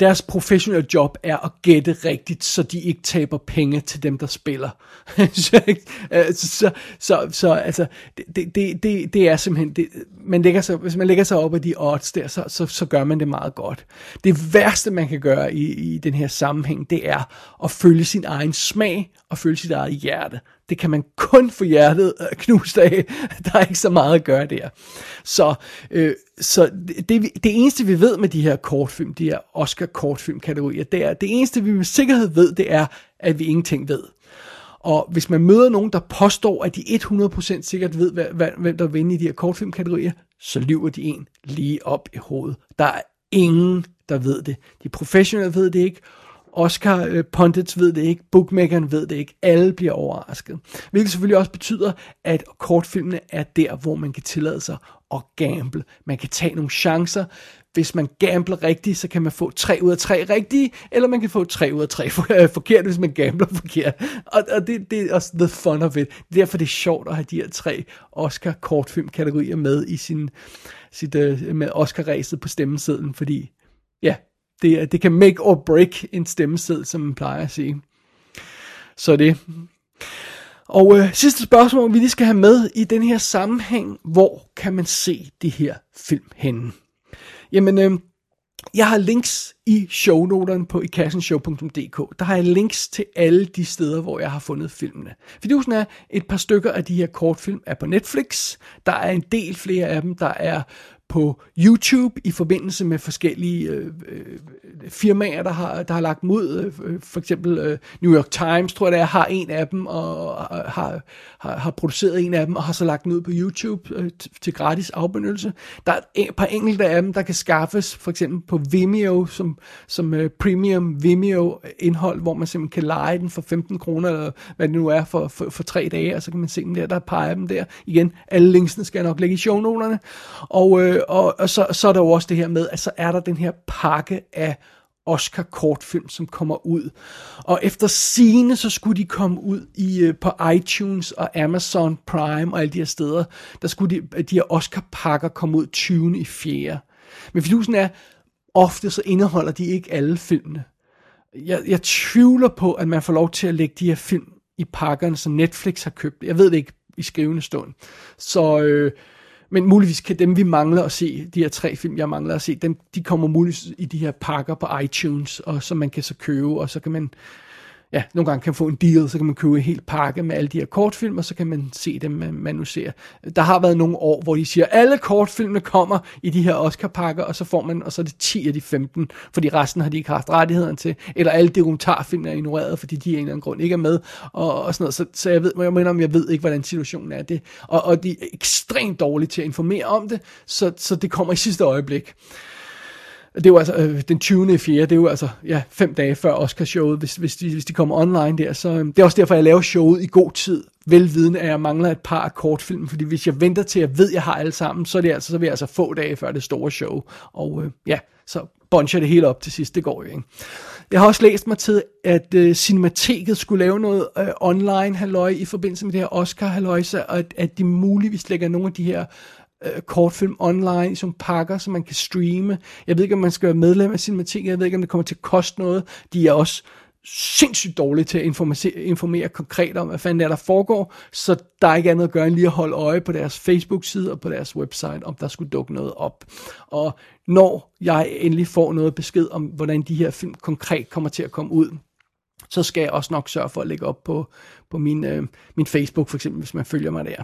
deres professionelle job er at gætte rigtigt, så de ikke taber penge til dem, der spiller. Det er simpelthen... hvis man lægger sig op af de odds der, så gør man det meget godt. Det værste, man kan gøre i den her sammenhæng, det er at følge sin egen smag og følge sit eget hjerte. Det kan man kun få hjertet knust af. Der er ikke så meget at gøre der. Så det eneste, vi ved med de her kortfilm, de her Oscar-kortfilm-kategorier, det eneste, vi med sikkerhed ved, det er, at vi ingenting ved. Og hvis man møder nogen, der påstår, at de 100% sikkert ved, hvem der vinder i de her kortfilm-kategorier, så lyver de en lige op i hovedet. Der er ingen, der ved det. De professionelle ved det ikke. Oscar-pundits ved det ikke, bookmakeren ved det ikke, alle bliver overrasket. Hvilket selvfølgelig også betyder, at kortfilmene er der, hvor man kan tillade sig at gamble. Man kan tage nogle chancer. Hvis man gambler rigtigt, så kan man få 3 ud af 3 rigtige, eller man kan få 3 ud af 3 forkert, hvis man gambler forkert. Og det er også the fun of it. Derfor er det sjovt at have de her 3 Oscar-kortfilm-kategorier med i sit med Oscar-ræset på stemmesedlen, fordi det kan make or break en stemmeseddel, som man plejer at sige. Så det. Og sidste spørgsmål, vi lige skal have med i den her sammenhæng. Hvor kan man se de her film henne? Jamen, jeg har links i shownoterne på ikassenshow.dk. Der har jeg links til alle de steder, hvor jeg har fundet filmene. Fidusen er, et par stykker af de her kortfilm er på Netflix. Der er en del flere af dem, der er på YouTube i forbindelse med forskellige firmaer, der har lagt dem ud. For eksempel New York Times, tror jeg det er, har en af dem, og har produceret en af dem, og har så lagt den ud på YouTube til gratis afbenyttelse. Der er et par enkelte af dem, der kan skaffes, for eksempel på Vimeo, som premium Vimeo-indhold, hvor man simpelthen kan leje den for 15 kroner, eller hvad det nu er, for 3 dage, og så kan man se dem der, der peger dem der. Igen, alle linksene skal jeg nok lægge i shownoterne. Og så er der jo også det her med, at så er der den her pakke af Oscar-kortfilm, som kommer ud. Og efter sigende, så skulle de komme ud på iTunes og Amazon Prime og alle de her steder. Der skulle de her Oscar-pakker komme ud 20.4. Men fidusen er, ofte så indeholder de ikke alle filmene. Jeg tvivler på, at man får lov til at lægge de her film i pakkerne, som Netflix har købt. Jeg ved det ikke i skrivende stund. Så... men muligvis kan dem, vi mangler at se, de her 3 film, jeg mangler at se, de kommer muligvis i de her pakker på iTunes, og så man kan så købe, og så kan man, nogle gange kan få en deal, så kan man købe en hel pakke med alle de her kortfilm, og så kan man se dem, man nu ser. Der har været nogle år, hvor de siger, alle kortfilmene kommer i de her Oscar-pakker, og så får man, og så er det 10 af de 15, fordi resten har de ikke haft rettigheden til, eller alle dokumentarfilmene er ignoreret, fordi de af en eller anden grund ikke er med, og sådan noget. Så jeg ved ikke, hvordan situationen er det. Og de er ekstremt dårlige til at informere om det, så det kommer i sidste øjeblik. Det er jo altså den 20.4. Det er jo altså 5 dage før Oscar-showet, hvis de kommer online der. Så det er også derfor, jeg laver showet i god tid. Velvidende, at jeg mangler et par af kortfilm, fordi hvis jeg venter til, jeg ved, jeg har alle sammen, så vil jeg altså få dage før det store show. Og så buncher det hele op til sidst. Det går jo ikke. Jeg har også læst mig til, at Cinemateket skulle lave noget online halløj i forbindelse med det her Oscar-halløjse, og at de muligvis lægger nogle af de her kortfilm online, som pakker, så man kan streame. Jeg ved ikke, om man skal være medlem af Cinemateket. Jeg ved ikke, om det kommer til at koste noget. De er også sindssygt dårlige til at informere konkret om, hvad fanden der foregår, så der er ikke andet at gøre, end lige at holde øje på deres Facebook-side og på deres website, om der skulle dukke noget op. Og når jeg endelig får noget besked om, hvordan de her film konkret kommer til at komme ud, så skal jeg også nok sørge for at lægge op på min Facebook, for eksempel, hvis man følger mig der.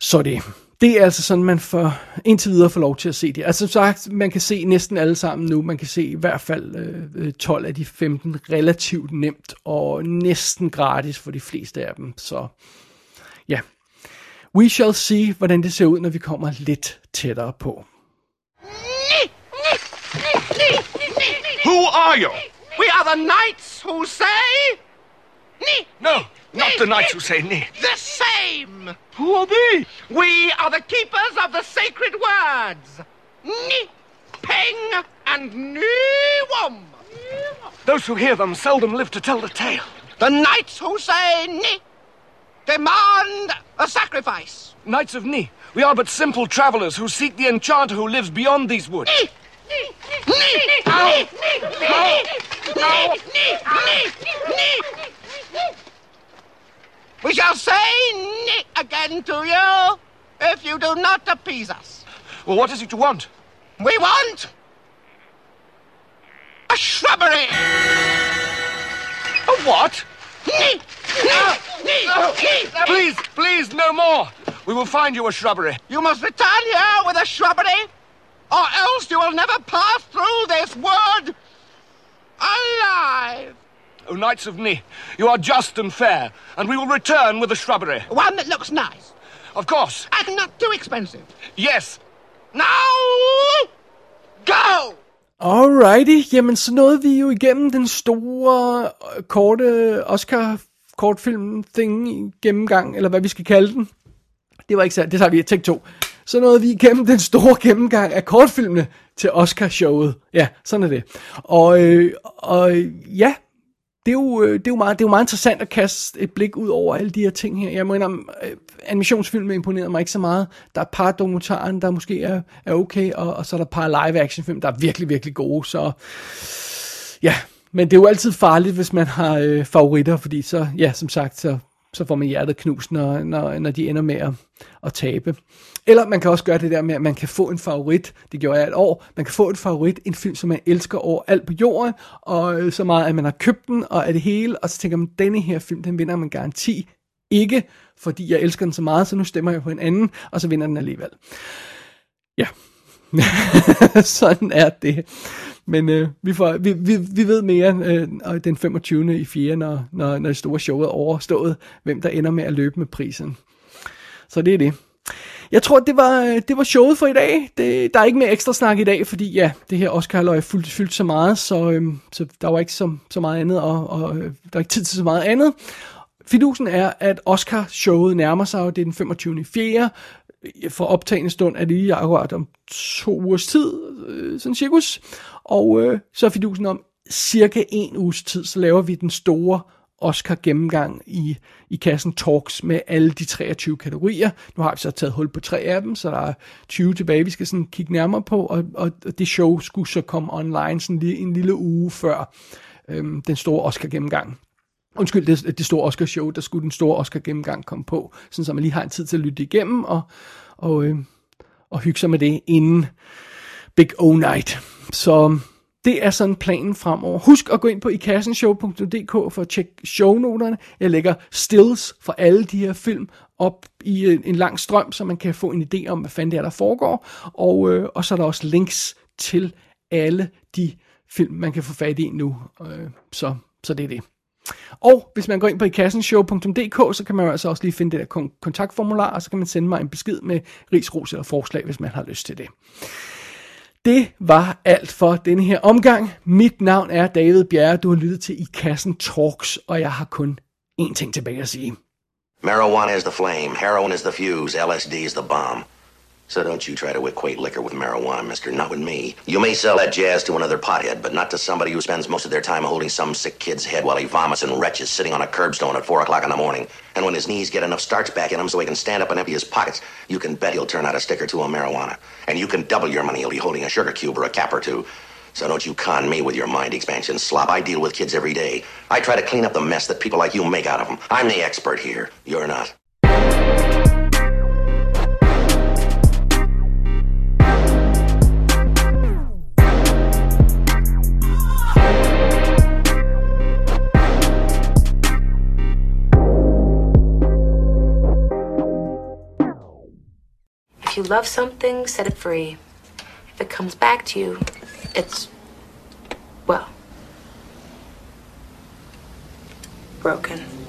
Så det. Det er altså sådan, man får, indtil videre får lov til at se det. Altså som sagt, man kan se næsten alle sammen nu. Man kan se i hvert fald 12 af de 15 relativt nemt, og næsten gratis for de fleste af dem. Så ja, yeah. We shall see, hvordan det ser ud, når vi kommer lidt tættere på. Who are you? We are the knights who say... No, not the knights who say nay. The same. Who are they? We are the keepers of the sacred words. Ni, peng, and ni-wom. Those who hear them seldom live to tell the tale. The knights who say ni demand a sacrifice. Knights of Ni, we are but simple travelers who seek the enchanter who lives beyond these woods. Ni. We shall say Ni again to you if you do not appease us. Well, what is it you want? We want a shrubbery. A what? Ni. Please, please, no more. We will find you a shrubbery. You must return here with a shrubbery, or else you will never pass through this wood alive. O Knights of Ni, you are just and fair, and we will return with a shrubbery. One that looks nice. Of course. And not too expensive. Yes. Now, go! Alrighty, jamen så nåede vi jo igennem den store, korte Oscar-kortfilm-thing gennemgang, eller hvad vi skal kalde den. Det var ikke særligt, det tager vi i take 2. Så nåede vi igennem den store gennemgang af kortfilmene til Oscar-showet. Ja, sådan er det. Og ja, det er jo meget interessant at kaste et blik ud over alle de her ting her. Jeg må indrømme, animationsfilmen imponerede mig ikke så meget. Der er et par dokumentarer, der måske er okay, og så er der et par live-action-film, der er virkelig, virkelig gode. Så ja, men det er jo altid farligt, hvis man har favoritter, fordi så, ja, som sagt, så får man hjertet knust, når de ender med at tabe. Eller man kan også gøre det der med, at man kan få en favorit. Det gjorde jeg et år. Man kan få en favorit, en film, som man elsker over alt på jorden, og så meget, at man har købt den, og af det hele, og så tænker man, denne her film, den vinder man garanti ikke, fordi jeg elsker den så meget, så nu stemmer jeg på en anden, og så vinder den alligevel. Ja. Sådan er det. Men vi ved mere den 25. i 4. når det store show er overstået, hvem der ender med at løbe med prisen. Så det er det. Jeg tror, det var showet for i dag. Der er ikke mere ekstra snak i dag, fordi ja, det her Oscar-løg fyldt så meget, så der var ikke så meget andet, og der er ikke tid til så meget andet. Fidusen er, at Oscar-showet nærmer sig, og det er den 25. i 4. Fra optagende stund er det lige akkurat om 2 ugers tid, sådan cirkus. Og så er fidusen om cirka 1 uges tid, så laver vi den store Oscar-gennemgang i Kassen Talks med alle de 23 kategorier. Nu har vi så taget hul på 3 af dem, så der er 20 tilbage, vi skal sådan kigge nærmere på, og det show skulle så komme online sådan lige en lille uge før den store Oscar-gennemgang. Undskyld, det store Oscar-show, der skulle den store Oscar-gennemgang komme på, sådan så man lige har en tid til at lytte igennem og hygge sig med det inden Big O Night. Så det er sådan planen fremover. Husk at gå ind på ikassenshow.dk for at tjekke shownoterne. Jeg lægger stills fra alle de her film op i en lang strøm, så man kan få en idé om, hvad fanden det er, der foregår. Og så er der også links til alle de film, man kan få fat i nu. Så det er det. Og hvis man går ind på ikassenshow.dk, så kan man altså også lige finde det der kontaktformular, og så kan man sende mig en besked med ris, ros eller forslag, hvis man har lyst til det. Det var alt for denne her omgang. Mit navn er David Bjerre, du har lyttet til I Kassen Talks, og jeg har kun én ting tilbage at sige. Marijuana is the flame, heroin is the fuse, LSD is the bomb. So don't you try to equate liquor with marijuana, mister, not with me. You may sell that jazz to another pothead, but not to somebody who spends most of their time holding some sick kid's head while he vomits and retches sitting on a curbstone at 4 o'clock in the morning. And when his knees get enough starch back in him so he can stand up and empty his pockets, you can bet he'll turn out a stick or two on marijuana. And you can double your money, he'll be holding a sugar cube or a cap or two. So don't you con me with your mind expansion slop. I deal with kids every day. I try to clean up the mess that people like you make out of them. I'm the expert here. You're not. you love something, set it free. If it comes back to you, it's, well, broken.